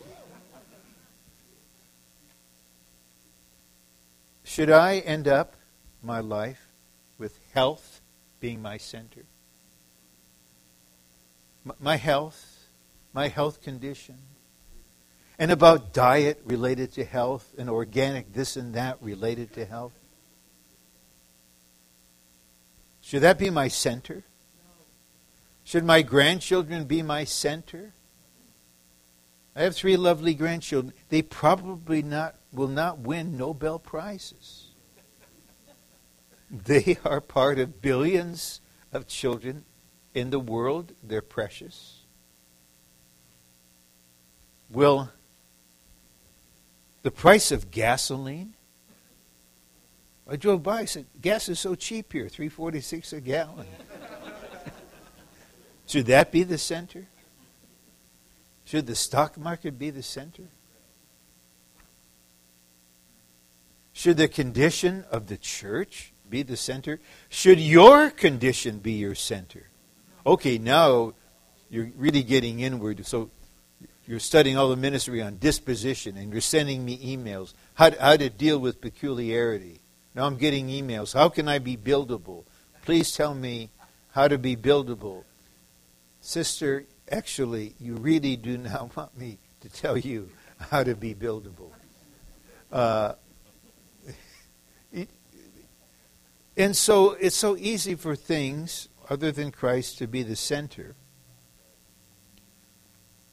Should I end up my life with health being my center? My health, my health condition. And about diet related to health and organic this and that related to health? Should that be my center? Should my grandchildren be my center? I have three lovely grandchildren. They probably not will not win Nobel Prizes. They are part of billions of children in the world. They're precious. Will the price of gasoline? I drove by, I said, gas is so cheap here, three forty-six a gallon. Should that be the center? Should the stock market be the center? Should the condition of the church be the center? Should your condition be your center? Okay, now you're really getting inward. So you're studying all the ministry on disposition, and you're sending me emails. How to, how to deal with peculiarity. Now I'm getting emails. How can I be buildable? Please tell me how to be buildable. Sister, actually, you really do not want me to tell you how to be buildable. Uh, it, and so it's so easy for things other than Christ to be the center.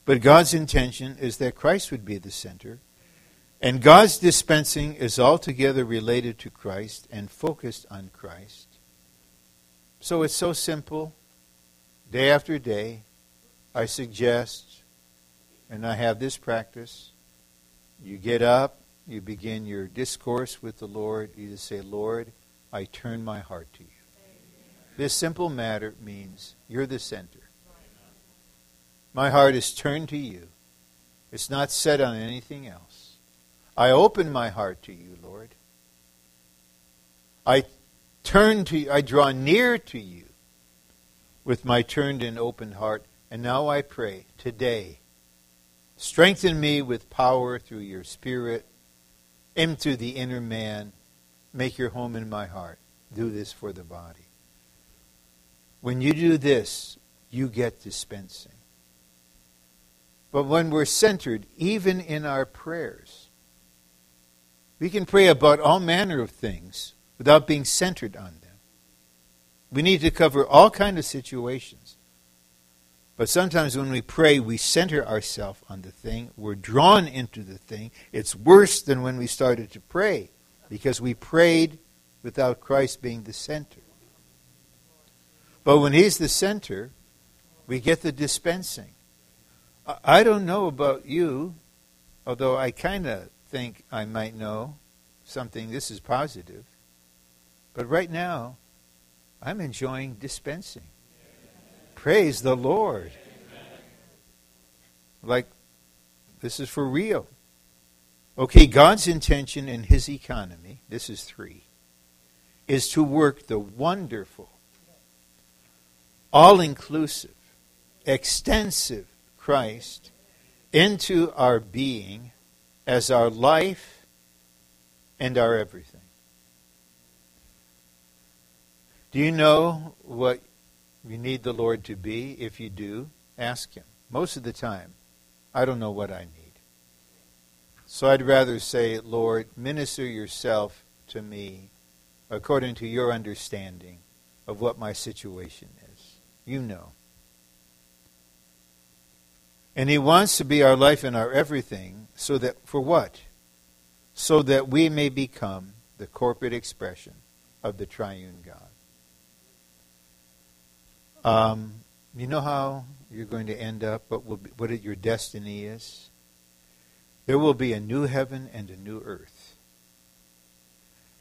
But God's intention is that Christ would be the center. And God's dispensing is altogether related to Christ and focused on Christ. So it's so simple. Day after day, I suggest, and I have this practice, you get up, you begin your discourse with the Lord, you just say, Lord, I turn my heart to you. Amen. This simple matter means you're the center. My heart is turned to you. It's not set on anything else. I open my heart to you, Lord. I turn to you, I draw near to you. With my turned and open heart. And now I pray, today, strengthen me with power through your Spirit, into the inner man, make your home in my heart. Do this for the body. When you do this, you get dispensing. But when we're centered, even in our prayers, we can pray about all manner of things without being centered on them. We need to cover all kinds of situations. But sometimes when we pray, we center ourselves on the thing. We're drawn into the thing. It's worse than when we started to pray, because we prayed without Christ being the center. But when He's the center, we get the dispensing. I don't know about you, although I kind of think I might know something. This is positive. But right now, I'm enjoying dispensing. Amen. Praise the Lord. Amen. Like, this is for real. Okay, God's intention and His economy, this is three, is to work the wonderful, all-inclusive, extensive Christ into our being as our life and our everything. Do you know what you need the Lord to be? If you do, ask Him. Most of the time, I don't know what I need. So I'd rather say, Lord, minister yourself to me according to your understanding of what my situation is. You know. And He wants to be our life and our everything, so that, for what? So that we may become the corporate expression of the triune God. Um, you know how you're going to end up, what, will be, what your destiny is? There will be a new heaven and a new earth.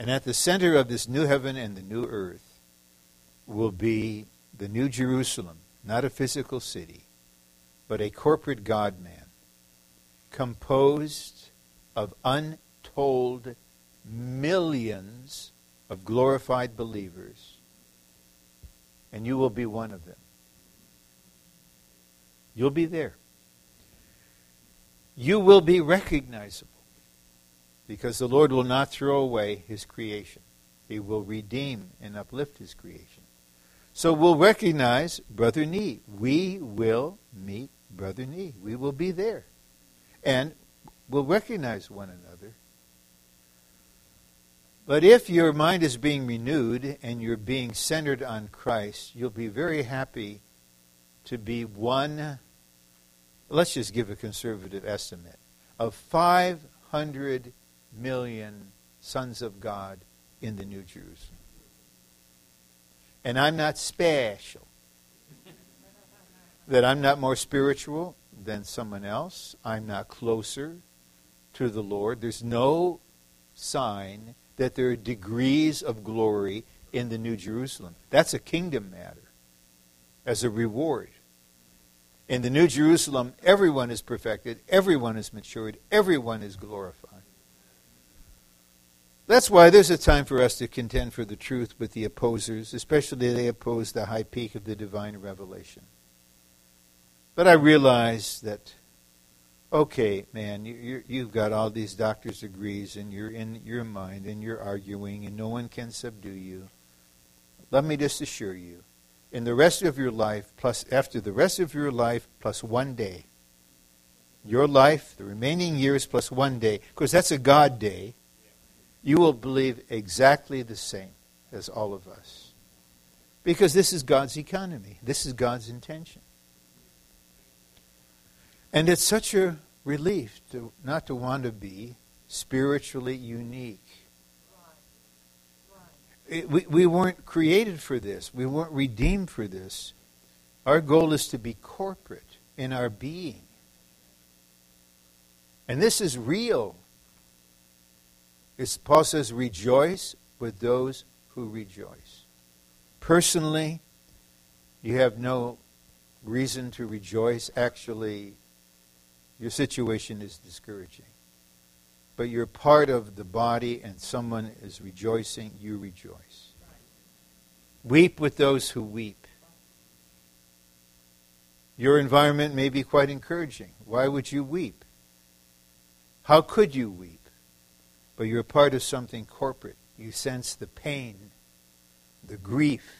And at the center of this new heaven and the new earth will be the New Jerusalem, not a physical city, but a corporate God-man, composed of untold millions of glorified believers. And you will be one of them. You'll be there. You will be recognizable, because the Lord will not throw away His creation. He will redeem and uplift His creation. So we'll recognize Brother Nee. We will meet Brother Nee. We will be there. And we'll recognize one another. But if your mind is being renewed and you're being centered on Christ, you'll be very happy to be one, let's just give a conservative estimate, of five hundred million sons of God in the New Jerusalem. and I'm not special, that I'm not more spiritual than someone else. I'm not closer to the Lord. There's no sign that there are degrees of glory in the New Jerusalem. That's a kingdom matter, as a reward. In the New Jerusalem, everyone is perfected, everyone is matured, everyone is glorified. That's why there's a time for us to contend for the truth with the opposers, especially they oppose the high peak of the divine revelation. But I realize that, okay, man, you, you, you've got all these doctor's degrees, and you're in your mind, and you're arguing, and no one can subdue you. Let me just assure you, in the rest of your life, plus after the rest of your life, plus one day, your life, the remaining years, plus one day, because that's a God day, you will believe exactly the same as all of us. Because this is God's economy. This is God's intention. And it's such a relief to not to want to be spiritually unique. Right. Right. It, we, we weren't created for this. We weren't redeemed for this. Our goal is to be corporate in our being. And this is real. It's, Paul says, rejoice with those who rejoice. Personally, you have no reason to rejoice. Actually, your situation is discouraging. But you're part of the body and someone is rejoicing, you rejoice. Weep with those who weep. Your environment may be quite encouraging. Why would you weep? How could you weep? But you're part of something corporate. You sense the pain, the grief,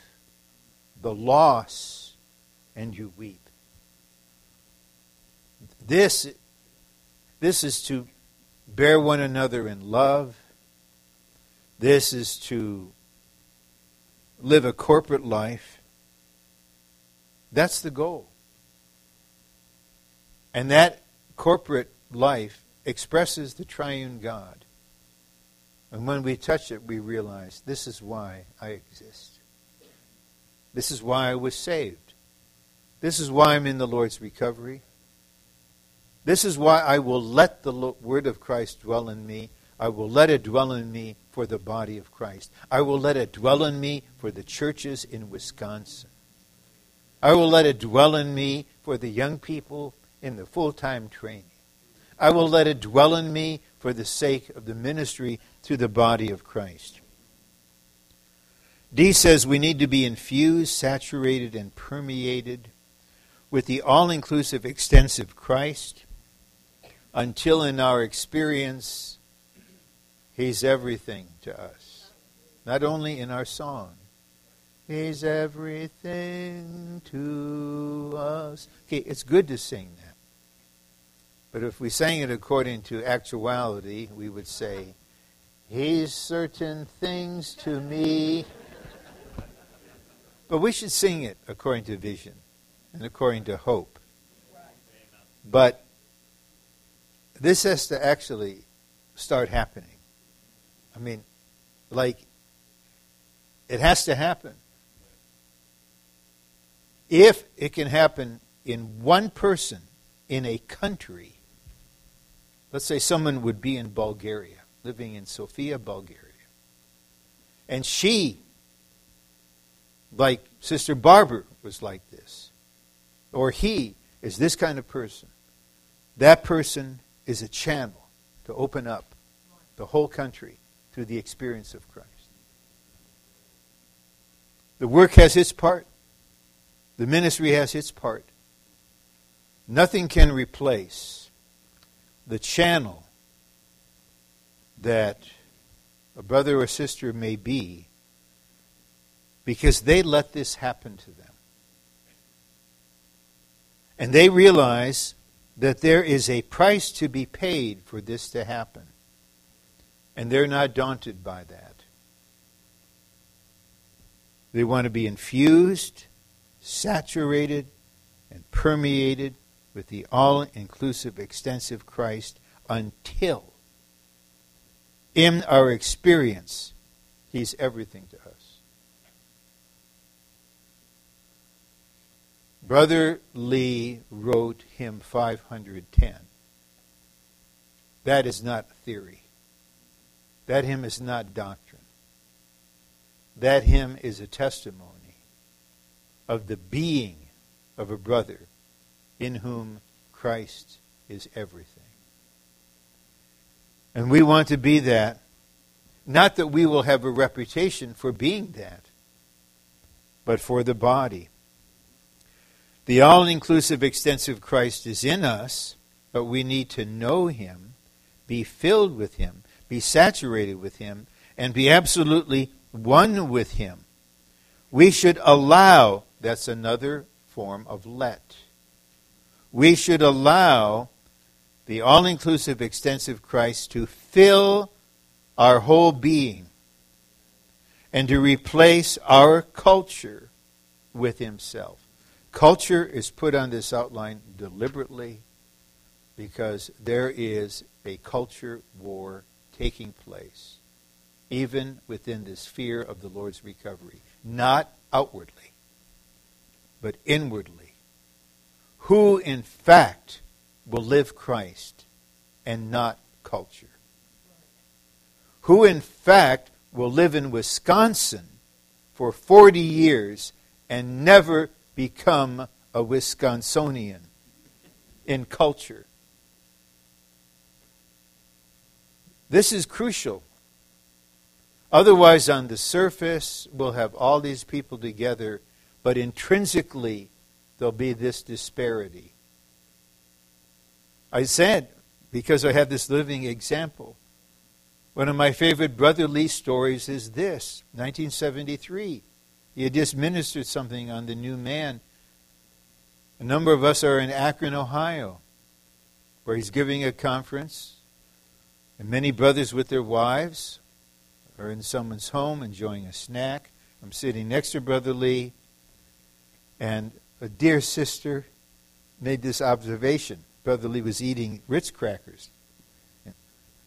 the loss, and you weep. This, this is to bear one another in love. This is to live a corporate life. That's the goal. And that corporate life expresses the triune God. And when we touch it, we realize this is why I exist. This is why I was saved. This is why I'm in the Lord's recovery. This is why I will let the word of Christ dwell in me. I will let it dwell in me for the body of Christ. I will let it dwell in me for the churches in Wisconsin. I will let it dwell in me for the young people in the full-time training. I will let it dwell in me for the sake of the ministry to the body of Christ. D says we need to be infused, saturated, and permeated with the all-inclusive, extensive Christ, until in our experience, He's everything to us. Not only in our song. He's everything to us. Okay, it's good to sing that. But if we sang it according to actuality, we would say, He's certain things to me. But we should sing it according to vision and according to hope. But this has to actually start happening. I mean, like, it has to happen. If it can happen in one person in a country, let's say someone would be in Bulgaria, living in Sofia, Bulgaria. And she, like Sister Barbara, was like this. Or he is this kind of person. That person is a channel to open up the whole country to the experience of Christ. The work has its part. The ministry has its part. Nothing can replace the channel that a brother or sister may be, because they let this happen to them. And they realize that there is a price to be paid for this to happen. And they're not daunted by that. They want to be infused, saturated, and permeated with the all-inclusive, extensive Christ until in our experience, He's everything to us. Brother Lee wrote hymn five hundred ten. That is not theory. That hymn is not doctrine. That hymn is a testimony of the being of a brother in whom Christ is everything. And we want to be that. Not that we will have a reputation for being that, but for the body. The all-inclusive, extensive Christ is in us, but we need to know Him, be filled with Him, be saturated with Him, and be absolutely one with Him. We should allow, that's another form of let. We should allow the all-inclusive, extensive Christ to fill our whole being and to replace our culture with Himself. Culture is put on this outline deliberately because there is a culture war taking place, even within the sphere of the Lord's recovery. Not outwardly, but inwardly. Who, in fact, will live Christ and not culture? Who, in fact, will live in Wisconsin for forty years and never become a Wisconsinian in culture? This is crucial. Otherwise, on the surface, we'll have all these people together, but intrinsically, there'll be this disparity. I said, because I have this living example, one of my favorite Brother Lee stories is this, nineteen seventy-three. He had just ministered something on the new man. A number of us are in Akron, Ohio, where he's giving a conference, and many brothers with their wives are in someone's home enjoying a snack. I'm sitting next to Brother Lee, and a dear sister made this observation. Brother Lee was eating Ritz crackers.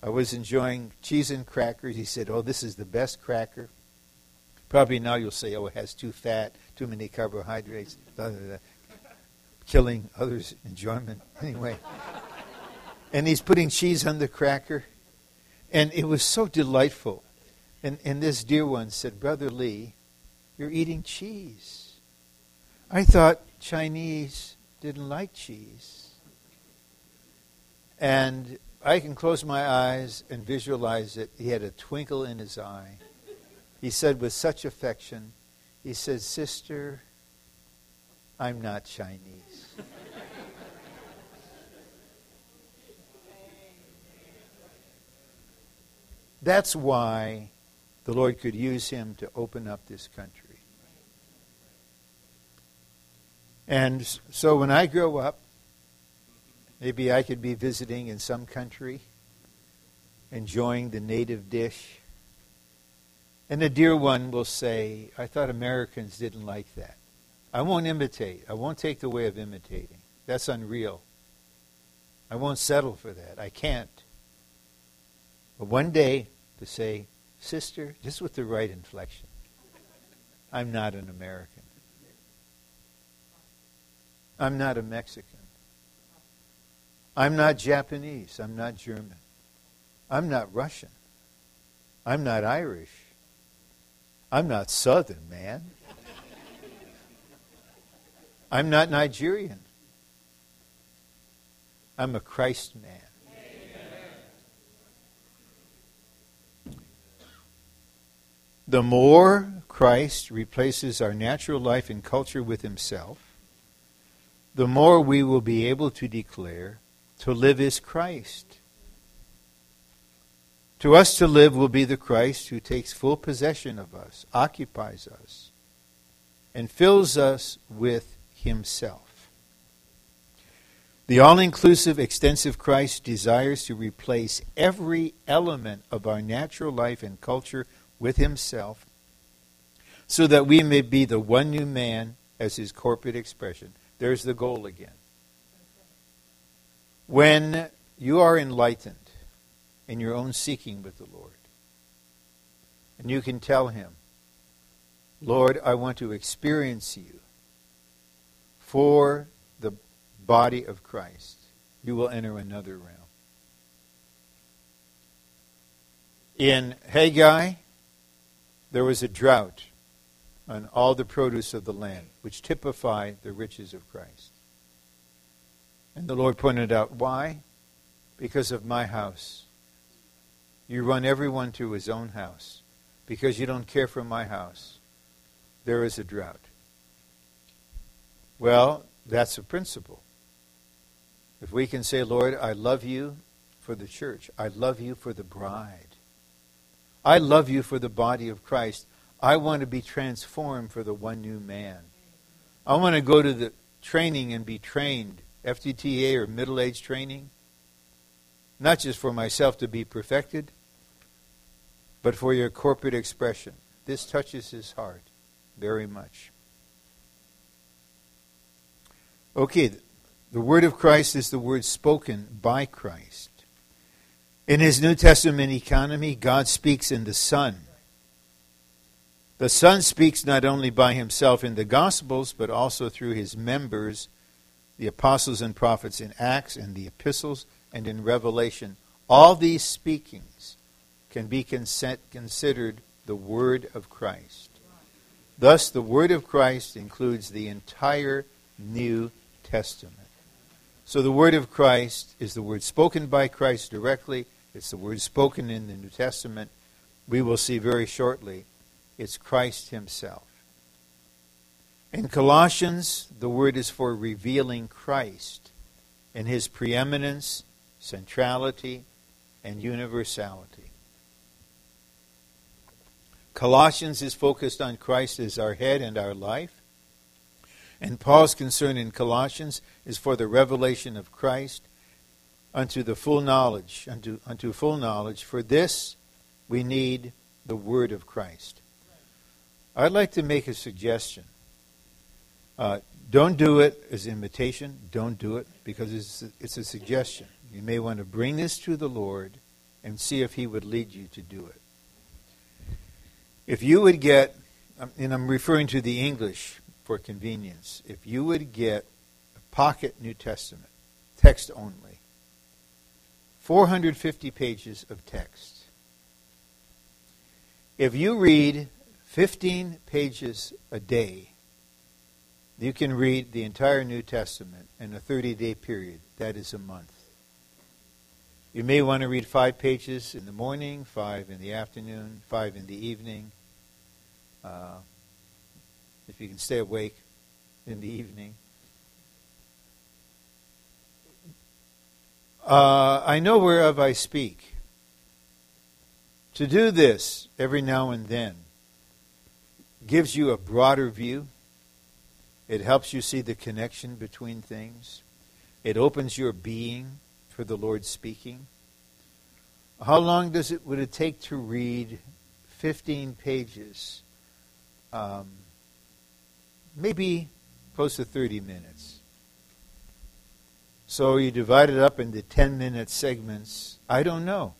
I was enjoying cheese and crackers. He said, "Oh, this is the best cracker." Probably now you'll say, "Oh, it has too fat, too many carbohydrates, blah, blah, blah, killing others' enjoyment." Anyway, and he's putting cheese on the cracker, and it was so delightful. And, and this dear one said, "Brother Lee, you're eating cheese. I thought Chinese didn't like cheese." And I can close my eyes and visualize it. He had a twinkle in his eye. He said with such affection, he said, "Sister, I'm not Chinese." That's why the Lord could use him to open up this country. And so when I grow up, maybe I could be visiting in some country, enjoying the native dish. And a dear one will say, "I thought Americans didn't like that." I won't imitate. I won't take the way of imitating. That's unreal. I won't settle for that. I can't. But one day to say, "Sister," just with the right inflection, "I'm not an American. I'm not a Mexican. I'm not Japanese. I'm not German. I'm not Russian. I'm not Irish. I'm not Southern, man. I'm not Nigerian. I'm a Christ man." Amen. The more Christ replaces our natural life and culture with Himself, the more we will be able to declare, "To live is Christ." To us to live will be the Christ who takes full possession of us, occupies us, and fills us with Himself. The all-inclusive, extensive Christ desires to replace every element of our natural life and culture with Himself, so that we may be the one new man as His corporate expression. There's the goal again. When you are enlightened in your own seeking with the Lord, and you can tell Him, "Lord, I want to experience You for the body of Christ, you will enter another realm. In Haggai, there was a drought on all the produce of the land, which typify the riches of Christ. And the Lord pointed out, why? Because of my house. You run everyone to his own house. Because you don't care for my house, there is a drought. Well, that's a principle. If we can say, Lord, I love you for the church. I love you for the bride. I love you for the body of Christ. I want to be transformed for the one new man. I want to go to the training and be trained, F T T A or middle age training, not just for myself to be perfected, but for your corporate expression. This touches his heart very much. Okay, the word of Christ is the word spoken by Christ. In his New Testament economy, God speaks in the Son. The Son speaks not only by himself in the Gospels, but also through his members, the apostles and prophets in Acts, and the epistles, and in Revelation. All these speakings can be consent, considered the word of Christ. Thus, the word of Christ includes the entire New Testament. So the word of Christ is the word spoken by Christ directly. It's the word spoken in the New Testament. We will see very shortly. It's Christ himself. In Colossians, the word is for revealing Christ and his preeminence, centrality, and universality. Colossians is focused on Christ as our head and our life. And Paul's concern in Colossians is for the revelation of Christ unto the full knowledge, unto, unto full knowledge. For this, we need the word of Christ. I'd like to make a suggestion. Uh, don't do it as imitation. Don't do it because it's a, it's a suggestion. You may want to bring this to the Lord and see if he would lead you to do it. If you would get, and I'm referring to the English for convenience, if you would get a pocket New Testament, text only, four hundred fifty pages of text. If you read fifteen pages a day, you can read the entire New Testament in a thirty-day period. That is a month. You may want to read five pages in the morning, five in the afternoon, five in the evening. Uh, if you can stay awake in the evening. Uh, I know whereof I speak. To do this every now and then gives you a broader view. It helps you see the connection between things. It opens your being for the Lord speaking. How long does it would it take to read fifteen pages? Um, maybe close to thirty minutes. So you divide it up into ten-minute segments. I don't know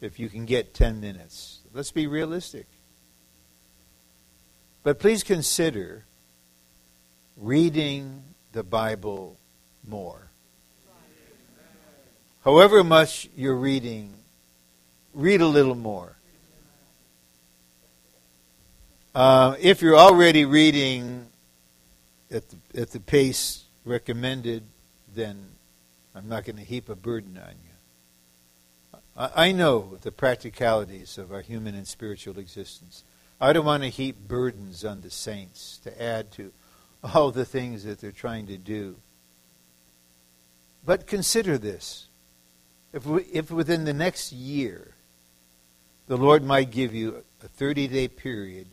if you can get ten minutes. Let's be realistic. But please consider reading the Bible more. However much you're reading, read a little more. Uh, if you're already reading at the, at the pace recommended, then I'm not going to heap a burden on you. I, I know the practicalities of our human and spiritual existence. I don't want to heap burdens on the saints to add to all the things that they're trying to do. But consider this. If, we, if within the next year, the Lord might give you a thirty-day period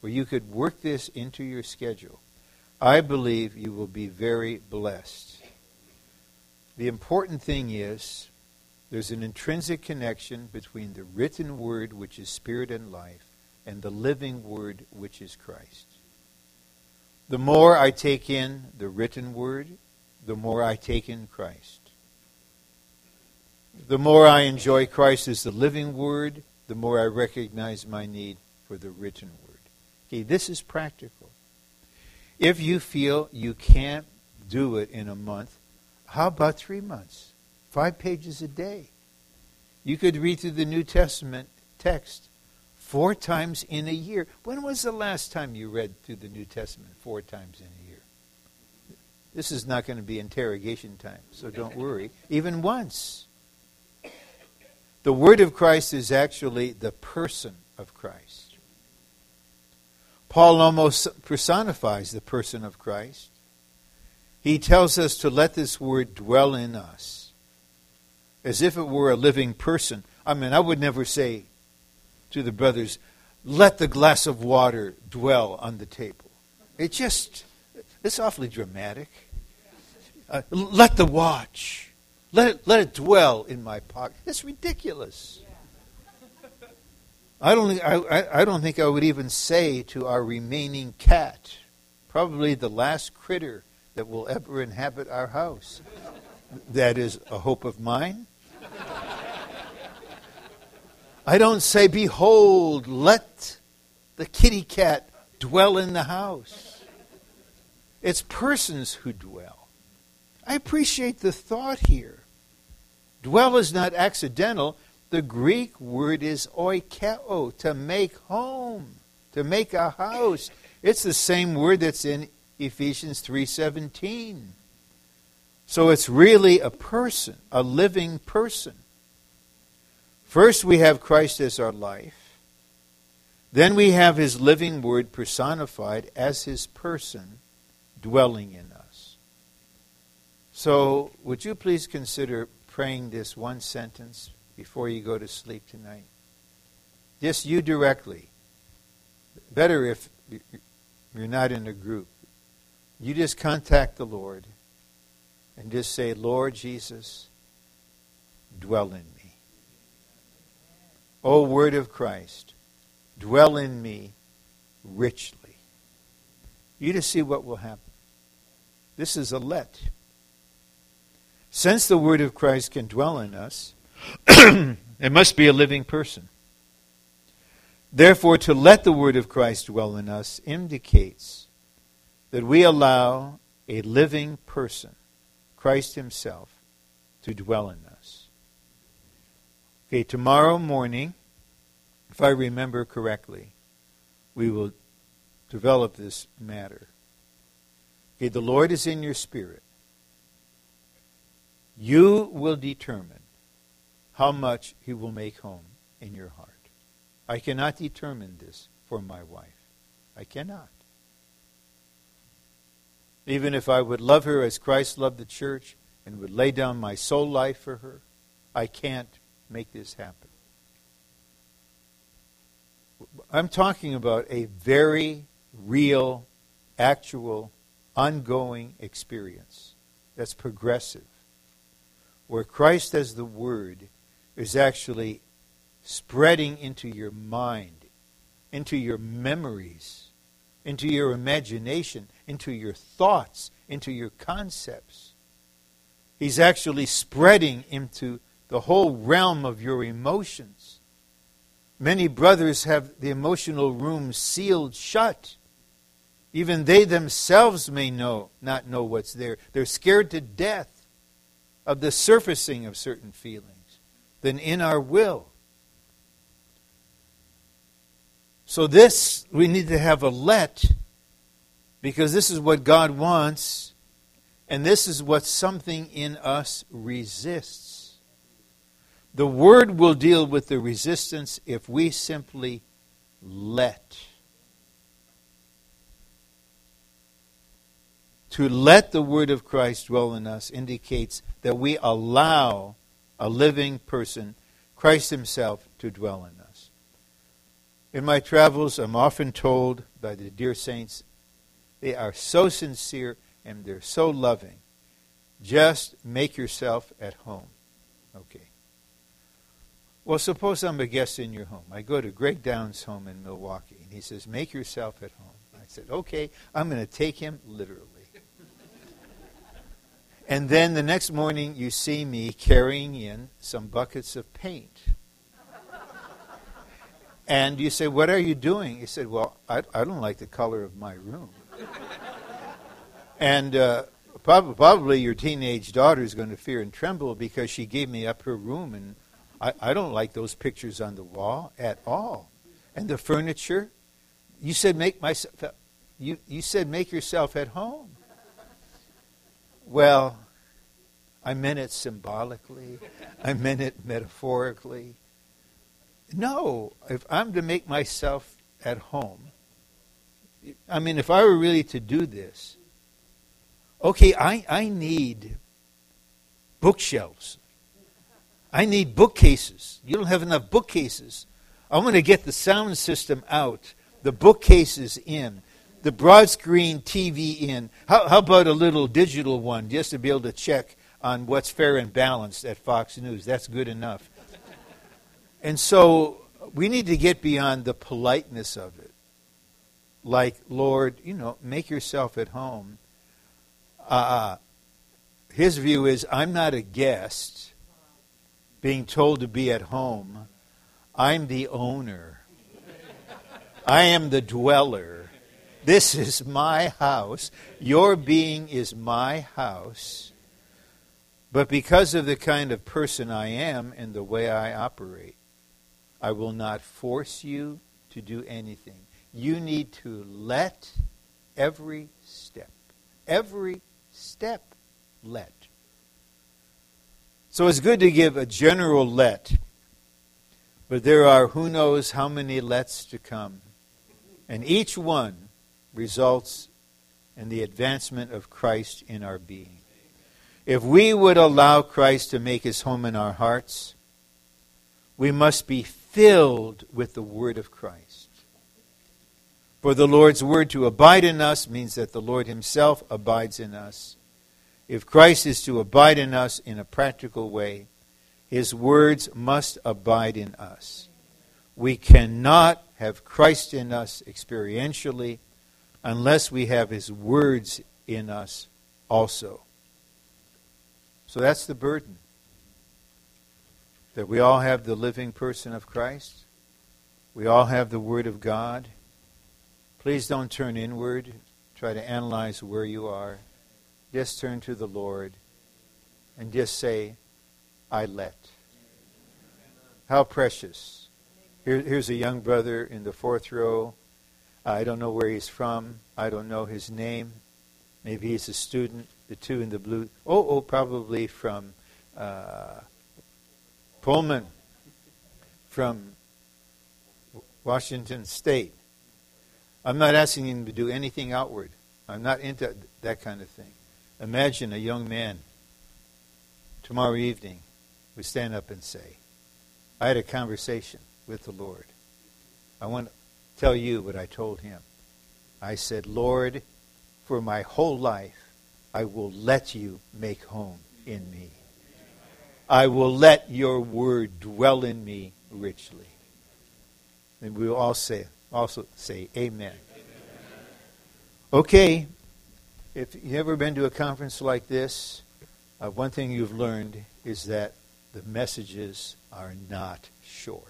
where you could work this into your schedule, I believe you will be very blessed. The important thing is, there's an intrinsic connection between the written word, which is spirit and life, and the living word, which is Christ. The more I take in the written word, the more I take in Christ. The more I enjoy Christ as the living word, the more I recognize my need for the written word. Okay, this is practical. If you feel you can't do it in a month, how about three months? Five pages a day. You could read through the New Testament text four times in a year. When was the last time you read through the New Testament four times in a year? This is not going to be interrogation time, so don't worry. Even once. The Word of Christ is actually the person of Christ. Paul almost personifies the person of Christ. He tells us to let this Word dwell in us, as if it were a living person. I mean, I would never say to the brothers, let the glass of water dwell on the table. It just, it's awfully dramatic. Uh, let the watch. Let it, let it dwell in my pocket. It's ridiculous. I don't, I, I don't think I would even say to our remaining cat, probably the last critter that will ever inhabit our house, that is a hope of mine. I don't say, behold, let the kitty cat dwell in the house. It's persons who dwell. I appreciate the thought here. Dwell is not accidental. The Greek word is oikeo, to make home, to make a house. It's the same word that's in Ephesians three seventeen. So it's really a person, a living person. First we have Christ as our life. Then we have His living Word personified as His person dwelling in us. So, would you please consider praying this one sentence before you go to sleep tonight? Just you directly. Better if you're not in a group. You just contact the Lord and just say, Lord Jesus, dwell in me. O Word of Christ, dwell in me richly. You just see what will happen. This is a let. Since the Word of Christ can dwell in us, it must be a living person. Therefore, to let the Word of Christ dwell in us indicates that we allow a living person, Christ Himself, to dwell in us. Okay, tomorrow morning, if I remember correctly, we will develop this matter. Okay, the Lord is in your spirit. You will determine how much He will make home in your heart. I cannot determine this for my wife. I cannot. Even if I would love her as Christ loved the church and would lay down my soul life for her, I can't make this happen. I'm talking about a very real, actual, ongoing experience that's progressive, where Christ as the Word is actually spreading into your mind, into your memories, into your imagination, into your thoughts, into your concepts. He's actually spreading into the whole realm of your emotions. Many brothers have the emotional room sealed shut. Even they themselves may know, not know what's there. They're scared to death of the surfacing of certain feelings than in our will. So this, we need to have a let, because this is what God wants, and this is what something in us resists. The Word will deal with the resistance if we simply let. To let the Word of Christ dwell in us indicates that we allow a living person, Christ Himself, to dwell in us. In my travels, I'm often told by the dear saints, they are so sincere and they're so loving. Just make yourself at home. Okay. Well, suppose I'm a guest in your home. I go to Greg Downs' home in Milwaukee, and he says, make yourself at home. I said, okay, I'm going to take him literally. And then the next morning you see me carrying in some buckets of paint. And you say, what are you doing? He said, well, I, I don't like the color of my room. And uh, prob probably your teenage daughter is going to fear and tremble because she gave me up her room, and I, I don't like those pictures on the wall at all. And the furniture, you said make myself, you, you said make yourself at home. Well, I meant it symbolically. I meant it metaphorically. No, if I'm to make myself at home, I mean, if I were really to do this, okay, I, I need bookshelves. I need bookcases. You don't have enough bookcases. I want to get the sound system out, the bookcases in, the broad screen T V in. How, how about a little digital one just to be able to check on what's fair and balanced at Fox News? That's good enough. And so we need to get beyond the politeness of it. Like, Lord, you know, make yourself at home. Uh, his view is, I'm not a guest being told to be at home. I'm the owner. I am the dweller. This is my house. Your being is my house. But because of the kind of person I am and the way I operate, I will not force you to do anything. You need to let every step, every step let. So it's good to give a general let, but there are who knows how many lets to come. And each one results in the advancement of Christ in our being. If we would allow Christ to make his home in our hearts, we must be filled with the word of Christ. For the Lord's word to abide in us means that the Lord himself abides in us. If Christ is to abide in us in a practical way, his words must abide in us. We cannot have Christ in us experientially unless we have his words in us also. So that's the burden, that we all have the living person of Christ. We all have the Word of God. Please don't turn inward. Try to analyze where you are. Just turn to the Lord and just say, I let. How precious. Here, here's a young brother in the fourth row. I don't know where he's from. I don't know his name. Maybe he's a student. The two in the blue, oh, oh, probably from uh, Pullman, from Washington State. I'm not asking him to do anything outward. I'm not into that kind of thing. Imagine a young man tomorrow evening would stand up and say, I had a conversation with the Lord. I want to tell you what I told him. I said, Lord, for my whole life, I will let you make home in me. I will let your word dwell in me richly. And we will all say, also say, amen. Amen. Okay, if you've ever been to a conference like this, uh, one thing you've learned is that the messages are not short.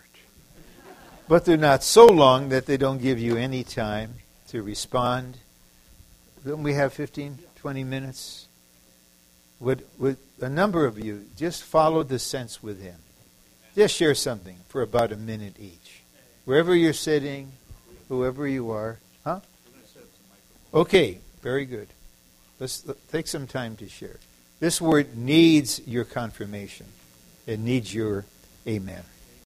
But they're not so long that they don't give you any time to respond. Don't we have fifteen? twenty minutes, would, would a number of you just follow the sense within. Just share something for about a minute each. Wherever you're sitting, whoever you are. Huh? Okay, very good. Let's take some time to share. This word needs your confirmation. It needs your amen.